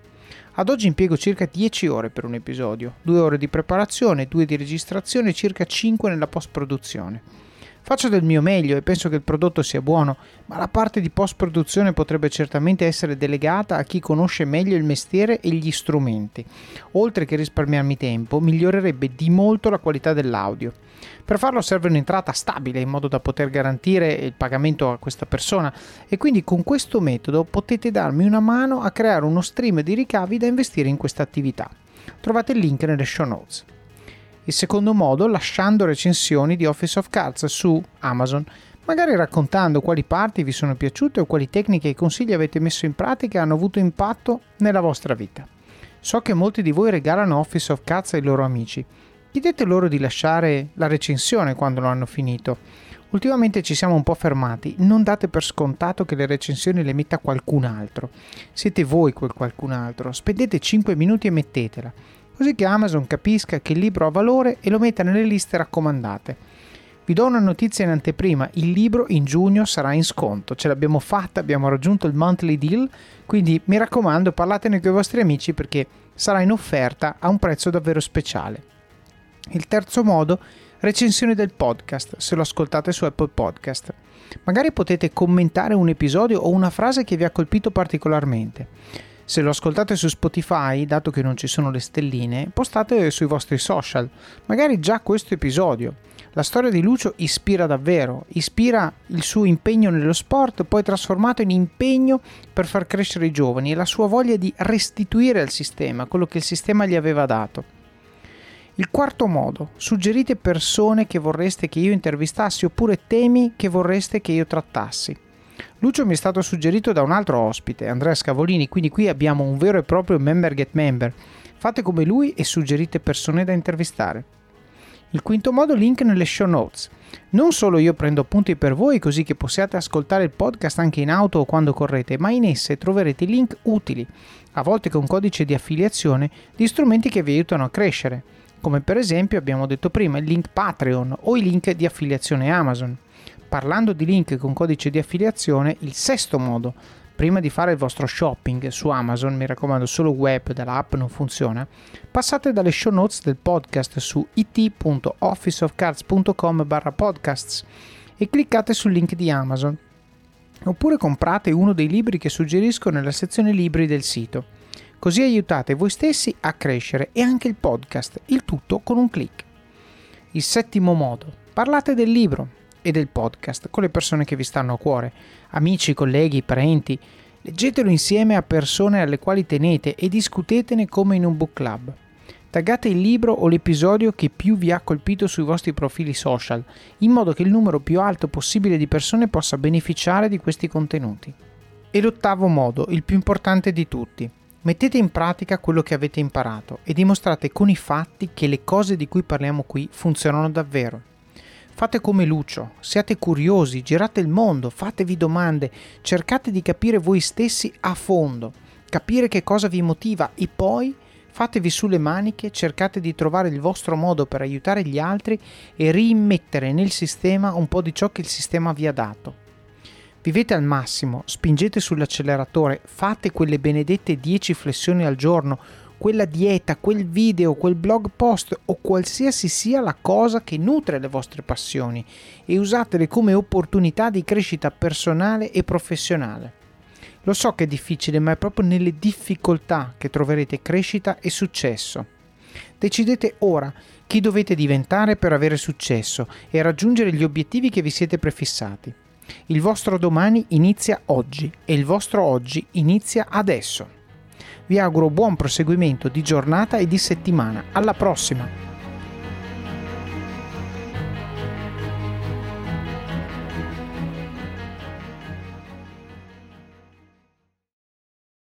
Ad oggi impiego circa dieci ore per un episodio, due ore di preparazione, due di registrazione e circa cinque nella post-produzione. Faccio del mio meglio e penso che il prodotto sia buono, ma la parte di post-produzione potrebbe certamente essere delegata a chi conosce meglio il mestiere e gli strumenti. Oltre che risparmiarmi tempo, migliorerebbe di molto la qualità dell'audio. Per farlo serve un'entrata stabile in modo da poter garantire il pagamento a questa persona e quindi con questo metodo potete darmi una mano a creare uno stream di ricavi da investire in questa attività. Trovate il link nelle show notes. Il secondo modo, lasciando recensioni di Office of Cards su Amazon, magari raccontando quali parti vi sono piaciute o quali tecniche e consigli avete messo in pratica e hanno avuto impatto nella vostra vita. So che molti di voi regalano Office of Cards ai loro amici. Chiedete loro di lasciare la recensione quando lo hanno finito. Ultimamente ci siamo un po' fermati, non date per scontato che le recensioni le metta qualcun altro. Siete voi quel qualcun altro, spendete cinque minuti e mettetela. Così che Amazon capisca che il libro ha valore e lo metta nelle liste raccomandate. Vi do una notizia in anteprima, il libro in giugno sarà in sconto, ce l'abbiamo fatta, abbiamo raggiunto il monthly deal, quindi mi raccomando parlatene con i vostri amici perché sarà in offerta a un prezzo davvero speciale. Il terzo modo, recensione del podcast, se lo ascoltate su Apple Podcast. Magari potete commentare un episodio o una frase che vi ha colpito particolarmente. Se lo ascoltate su Spotify, dato che non ci sono le stelline, postate sui vostri social, magari già questo episodio. La storia di Lucio ispira davvero, ispira il suo impegno nello sport, poi trasformato in impegno per far crescere i giovani e la sua voglia di restituire al sistema quello che il sistema gli aveva dato. Il quarto modo, suggerite persone che vorreste che io intervistassi oppure temi che vorreste che io trattassi. Lucio mi è stato suggerito da un altro ospite, Andrea Scavolini, quindi qui abbiamo un vero e proprio member get member. Fate come lui e suggerite persone da intervistare. Il quinto modo, link nelle show notes. Non solo io prendo appunti per voi così che possiate ascoltare il podcast anche in auto o quando correte, ma in esse troverete link utili, a volte con codice di affiliazione, di strumenti che vi aiutano a crescere, come per esempio abbiamo detto prima il link Patreon o i link di affiliazione Amazon. Parlando di link con codice di affiliazione, il sesto modo, prima di fare il vostro shopping su Amazon, mi raccomando solo web, dall'app non funziona, passate dalle show notes del podcast su it punto office of cards punto com barra podcasts e cliccate sul link di Amazon, oppure comprate uno dei libri che suggerisco nella sezione libri del sito, così aiutate voi stessi a crescere e anche il podcast, il tutto con un click. Il settimo modo, parlate del libro e del podcast con le persone che vi stanno a cuore, amici, colleghi, parenti. Leggetelo insieme a persone alle quali tenete e discutetene come in un book club. Taggate il libro o l'episodio che più vi ha colpito sui vostri profili social, in modo che il numero più alto possibile di persone possa beneficiare di questi contenuti. E l'ottavo modo, il più importante di tutti. Mettete in pratica quello che avete imparato e dimostrate con i fatti che le cose di cui parliamo qui funzionano davvero. Fate come Lucio, siate curiosi, girate il mondo, fatevi domande, cercate di capire voi stessi a fondo, capire che cosa vi motiva e poi fatevi sulle maniche, cercate di trovare il vostro modo per aiutare gli altri e rimettere nel sistema un po' di ciò che il sistema vi ha dato. Vivete al massimo, spingete sull'acceleratore, fate quelle benedette dieci flessioni al giorno, quella dieta, quel video, quel blog post o qualsiasi sia la cosa che nutre le vostre passioni, e usatele come opportunità di crescita personale e professionale. Lo so che è difficile, ma è proprio nelle difficoltà che troverete crescita e successo. Decidete ora chi dovete diventare per avere successo e raggiungere gli obiettivi che vi siete prefissati. Il vostro domani inizia oggi e il vostro oggi inizia adesso. Vi auguro buon proseguimento di giornata e di settimana. Alla prossima!